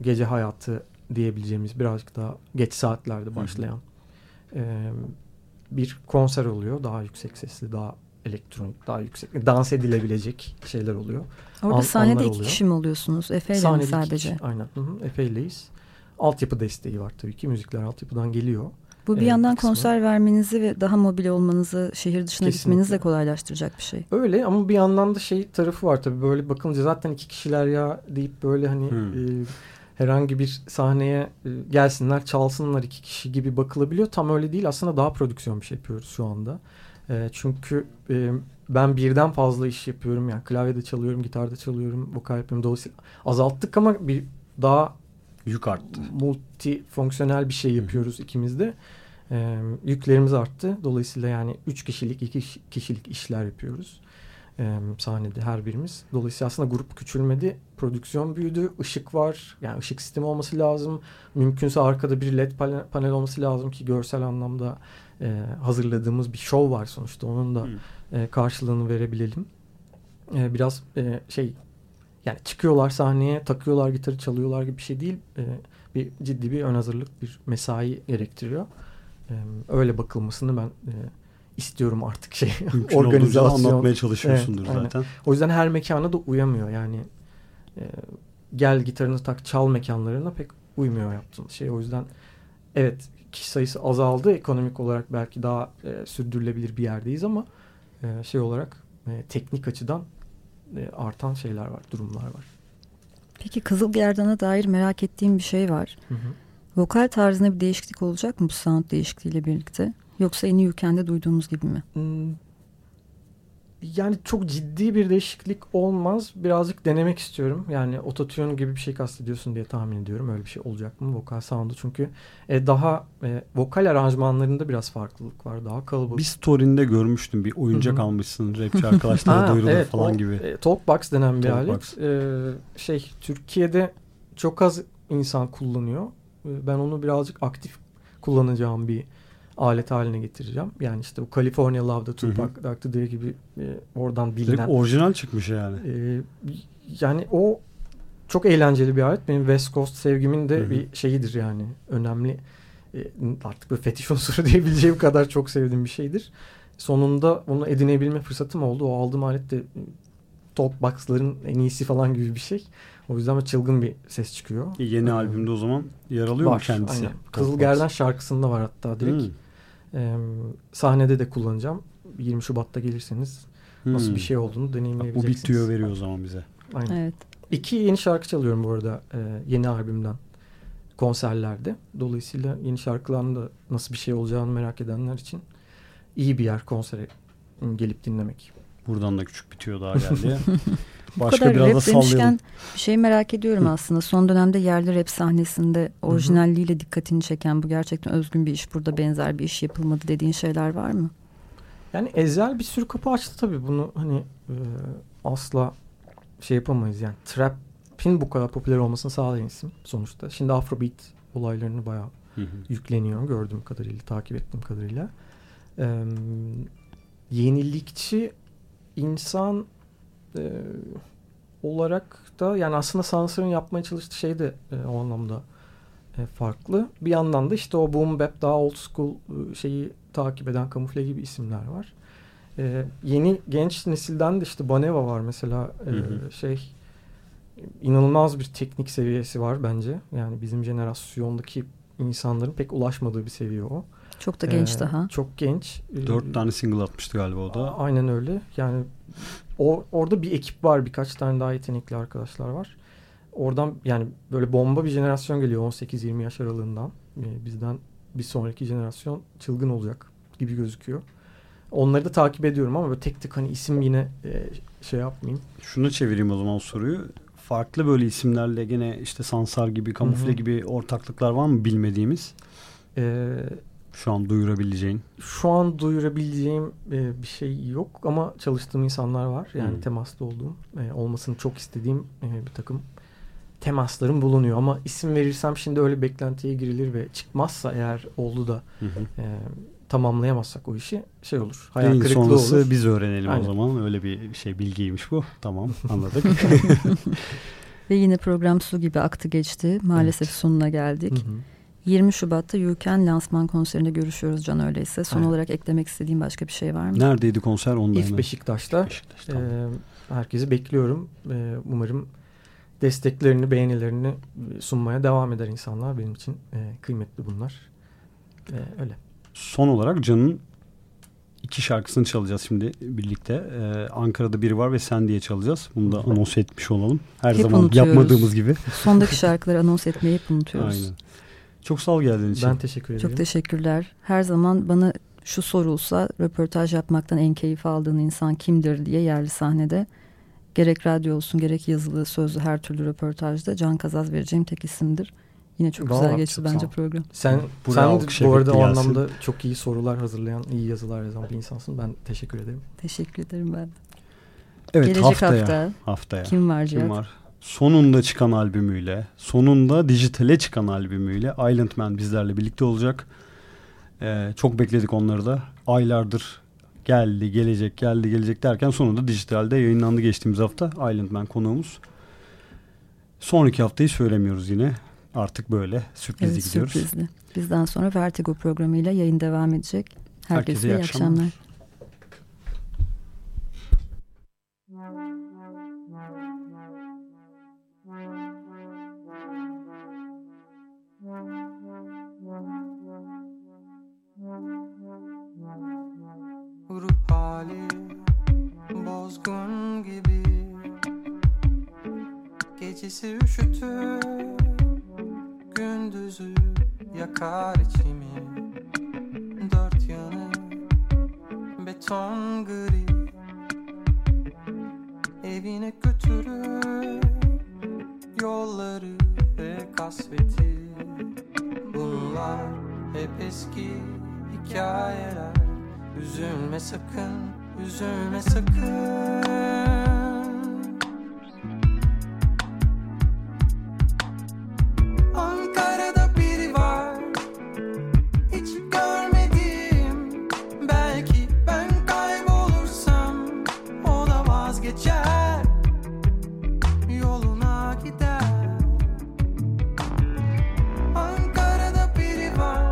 gece hayatı diyebileceğimiz birazcık daha geç saatlerde başlayan bir konser oluyor. Daha yüksek sesli, daha elektronik, daha yüksek, dans edilebilecek şeyler oluyor. Orada sahnede 2 kişi mi oluyorsunuz? Efe'yle mi sadece? Aynen. Efe'yleyiz. Altyapı desteği var tabii ki. Müzikler altyapıdan geliyor. Bu bir yandan kısmı. Konser vermenizi ve daha mobil olmanızı, şehir dışına gitmenizi de kolaylaştıracak bir şey. Öyle ama bir yandan da şey tarafı var tabii. Böyle bakınca zaten 2 kişiler ya deyip böyle hani herhangi bir sahneye gelsinler, çalsınlar 2 kişi gibi bakılabiliyor. Tam öyle değil. Aslında daha prodüksiyon bir şey yapıyoruz şu anda. Çünkü ben birden fazla iş yapıyorum. Yani klavyede çalıyorum, gitarda çalıyorum, vokal yapıyorum. Dolayısıyla azalttık ama bir daha yük arttı. Multifonksiyonel bir şey yapıyoruz ikimiz de. Yüklerimiz arttı. Dolayısıyla yani 3 kişilik, 2 kişilik işler yapıyoruz. Sahnede her birimiz. Dolayısıyla aslında grup küçülmedi. Prodüksiyon büyüdü. Işık var. Yani ışık sistemi olması lazım. Mümkünse arkada bir LED panel olması lazım ki görsel anlamda hazırladığımız bir şov var sonuçta. Onun da karşılığını verebilelim. Biraz yani çıkıyorlar sahneye, takıyorlar gitarı, çalıyorlar gibi bir şey değil. Bir ciddi bir ön hazırlık, bir mesai gerektiriyor. Öyle bakılmasını ben istiyorum artık organizasyon anlatmaya çalışıyorsundur evet, zaten. Aynen. O yüzden her mekana da uyamıyor. Yani gel gitarını tak, çal mekanlarına pek uymuyor yaptığımız şey. O yüzden evet kişi sayısı azaldı. Ekonomik olarak belki daha sürdürülebilir bir yerdeyiz ama olarak teknik açıdan artan şeyler var, durumlar var. Peki Kızılgerdan'a dair merak ettiğim bir şey var. Hı hı. Vokal tarzında bir değişiklik olacak mı bu sound değişikliğiyle birlikte? Yoksa yeni ülkende duyduğumuz gibi mi? Yani çok ciddi bir değişiklik olmaz. Birazcık denemek istiyorum. Yani ototune gibi bir şey kastediyorsun diye tahmin ediyorum. Öyle bir şey olacak mı vokal sound'u? Çünkü daha vokal aranjmanlarında biraz farklılık var. Daha kalabalık. Bir story'inde görmüştüm. Bir oyuncak almışsın. Rapçi arkadaşlara duyurulur evet, falan gibi. Talkbox denen bir alet. Türkiye'de çok az insan kullanıyor. Ben onu birazcık aktif kullanacağım bir alet haline getireceğim. Yani işte bu California Love'da Tupac, Duck The Dire gibi oradan bilinen. Direkt orijinal çıkmış yani. Yani o çok eğlenceli bir alet. Benim West Coast sevgimin de bir şeyidir yani. Önemli artık böyle fetiş unsuru diyebileceğim kadar çok sevdiğim bir şeydir. Sonunda onu edinebilme fırsatım oldu. O aldığım alet de Talkbox'ların en iyisi falan gibi bir şey. O yüzden çılgın bir ses çıkıyor. Yeni albümde o zaman yer alıyor mu kendisi? Aynen. Kızılgerdan şarkısında var hatta direkt. Sahnede de kullanacağım. 20 Şubat'ta gelirseniz nasıl bir şey olduğunu deneyimleyebileceksiniz. Bu bir tüyo veriyor o zaman bize. Aynen. Evet. 2 yeni şarkı çalıyorum bu arada yeni albümden konserlerde. Dolayısıyla yeni şarkıların da nasıl bir şey olacağını merak edenler için iyi bir yer konsere gelip dinlemek. Buradan da küçük bir tüyo daha geldi. Başka bu kadar biraz rap da demişken bir şey merak ediyorum aslında. Son dönemde yerli rap sahnesinde orijinalliğiyle dikkatini çeken, bu gerçekten özgün bir iş, burada benzer bir iş yapılmadı dediğin şeyler var mı? Yani Ezelle bir sürü kapı açtı tabii. Bunu hani asla şey yapamayız yani. Trap'in bu kadar popüler olmasını sağlayan isim sonuçta. Şimdi Afrobeat olaylarını bayağı yükleniyor gördüğüm kadarıyla, takip ettiğim kadarıyla. Yenilikçi insan olarak da yani aslında Sansar'ın yapmaya çalıştığı şey de o anlamda farklı. Bir yandan da işte o boom bap, daha old school şeyi takip eden Kamufle gibi isimler var. Yeni genç nesilden de işte Baneva var mesela. Şey, inanılmaz bir teknik seviyesi var bence. Yani bizim jenerasyondaki insanların pek ulaşmadığı bir seviye o. Çok da genç daha. Çok genç. 4 tane single atmıştı galiba o da. Aynen öyle. Yani orada bir ekip var. Birkaç tane daha yetenekli arkadaşlar var. Oradan yani böyle bomba bir jenerasyon geliyor 18-20 yaş aralığından. Bizden bir sonraki jenerasyon çılgın olacak gibi gözüküyor. Onları da takip ediyorum ama böyle tek tek hani isim yine şey yapmayayım. Şunu çevireyim o zaman o soruyu. Farklı böyle isimlerle gene işte Sansar gibi, Kamufle gibi ortaklıklar var mı bilmediğimiz? Şu an duyurabileceğin? Şu an duyurabileceğim bir şey yok ama çalıştığım insanlar var. Yani temaslı olduğum, olmasını çok istediğim bir takım temaslarım bulunuyor. Ama isim verirsem şimdi öyle beklentiye girilir ve çıkmazsa eğer oldu da tamamlayamazsak o işi şey olur. Hayal kırıklığı sonrası olur. Biz öğrenelim aynen. O zaman. Öyle bir şey, bilgiymiş bu. Tamam, anladık. Ve yine program su gibi aktı geçti. Maalesef sonuna geldik. 20 Şubat'ta You Can lansman konserinde görüşüyoruz Can öyleyse. Son olarak eklemek istediğim başka bir şey var mı? Neredeydi konser? İF Beşiktaş'ta. Herkesi bekliyorum. Umarım desteklerini, beğenilerini sunmaya devam eder insanlar. Benim için kıymetli bunlar. Öyle. Son olarak Can'ın 2 şarkısını çalacağız şimdi birlikte. Ankara'da Biri Var ve Sen diye çalacağız. Bunu da anons etmiş olalım. Her hep zaman unutuyoruz. Yapmadığımız gibi. Sondaki şarkıları anons etmeyi hep unutuyoruz. Aynen. Çok sağ ol geldiğin için. Ben teşekkür ederim. Çok teşekkürler. Her zaman bana şu sorulsa, röportaj yapmaktan en keyif aldığın insan kimdir diye yerli sahnede, gerek radyo olsun gerek yazılı sözlü her türlü röportajda Can Kazaz vereceğim tek isimdir. Yine çok güzel geçti bence program. Sen bu arada o anlamda çok iyi sorular hazırlayan, iyi yazılar yazan bir insansın. Ben teşekkür ederim. Teşekkür ederim ben de. Evet, gelecek haftaya. Kim var? Sonunda çıkan albümüyle, sonunda dijitale çıkan albümüyle Islandman bizlerle birlikte olacak. Çok bekledik onları da. Aylardır gelecek derken sonunda dijitalde yayınlandı geçtiğimiz hafta. Islandman konuğumuz. Sonraki haftayı söylemiyoruz yine. Artık böyle sürprizli gidiyoruz. Sürprizli. Bizden sonra Vertigo programıyla yayın devam edecek. Herkese iyi akşamlar. Grup hali bozgun gibi, gecesi üşütür, gündüzü yakar içimi. Dört yanı beton gri, evine götürür yolları ve kasveti. Bunlar hep eski hikayeler. Üzülme sakın, üzülme sakın. Ankara'da biri var, hiç görmedim. Belki ben kaybolursam o da vazgeçer, yoluna gider. Ankara'da biri var,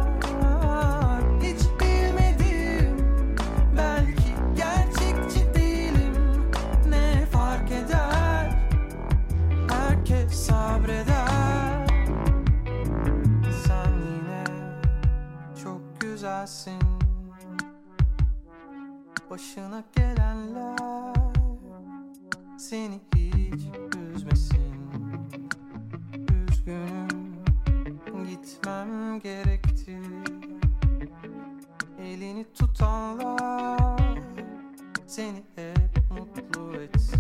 sabreder. Sen yine çok güzelsin. Başına gelenler seni hiç üzmesin. Üzgünüm, gitmem gerekti. Elini tutanlar seni hep mutlu etsin.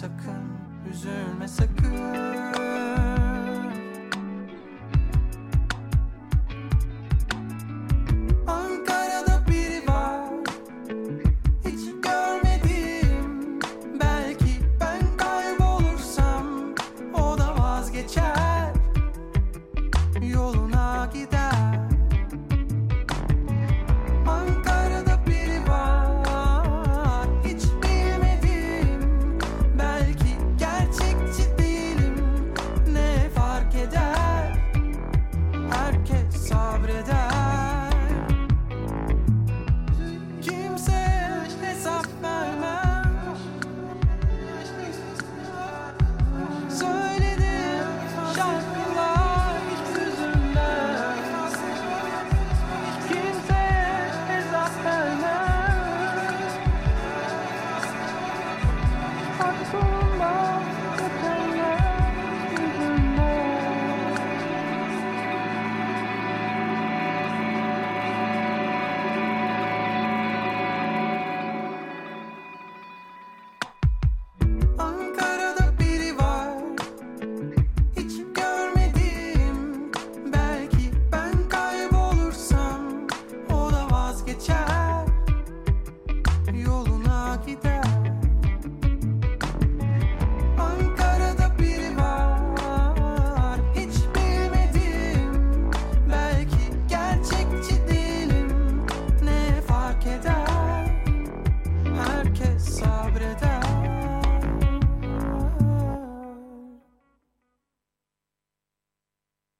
sakın, üzülme sakın.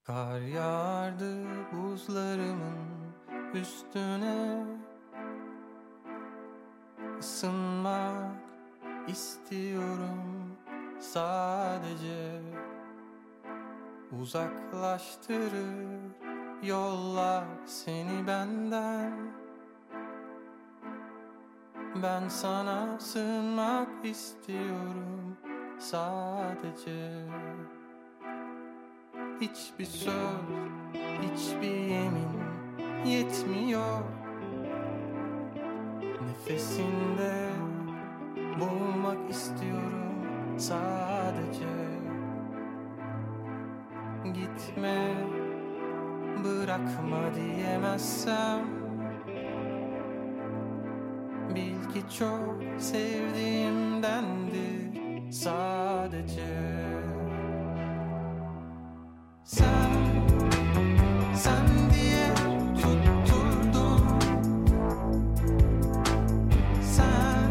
Kar yağardı buzlarımın üstüne, ısınmak istiyorum sadece. Uzaklaştırır yollar seni benden, ben sana sığınmak istiyorum sadece. Hiçbir söz, hiçbir yemin yetmiyor. Nefesinde boğulmak istiyorum sadece. Gitme, bırakma diyemezsem, bil ki çok sevdiğimdendir sadece. Sen diye tutturdum, sen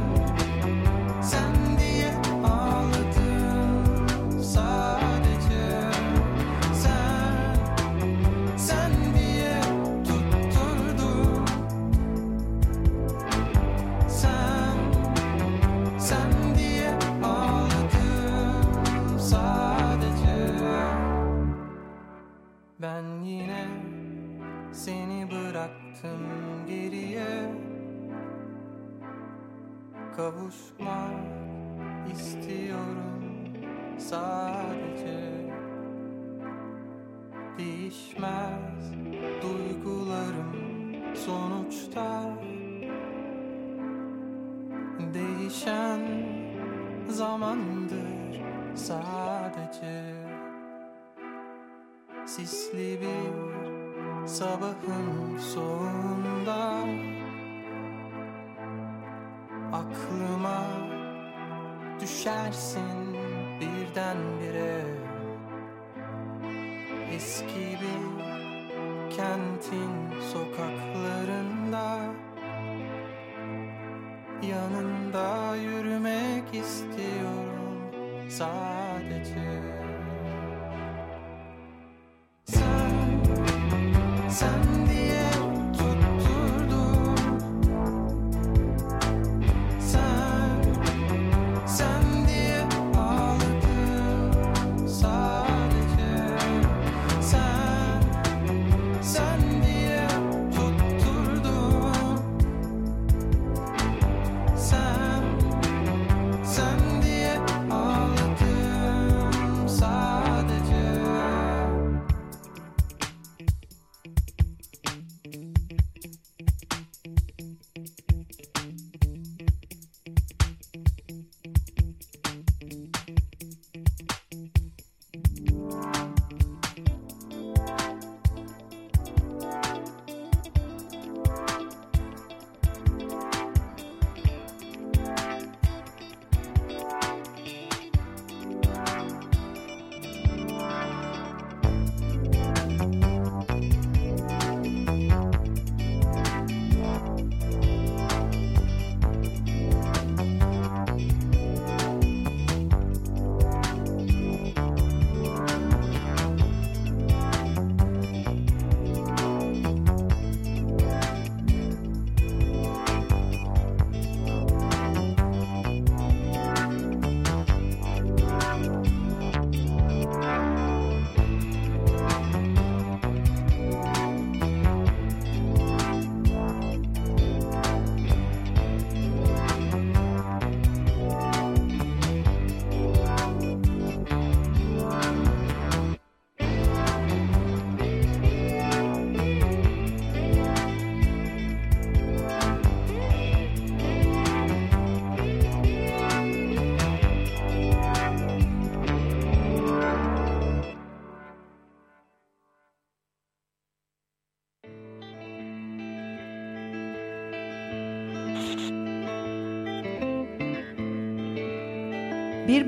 diye ağladım sadece. Sen diye tutturdum, sen diye ağladım sadece. Ben yine seni bıraktım geriye, kavuşmak istiyorum sadece. Değişmez duygularım sonuçta, değişen zamandır sadece. Sisli bir sabahın sonunda aklıma düşersin birdenbire. Eski bir kentin sokaklarında yanında yürümek istiyorum sadece. Sen diye tutturdum, sen diye ağladım sadece. Sen diye tutturdum, sen diye ağladım sadece. Bir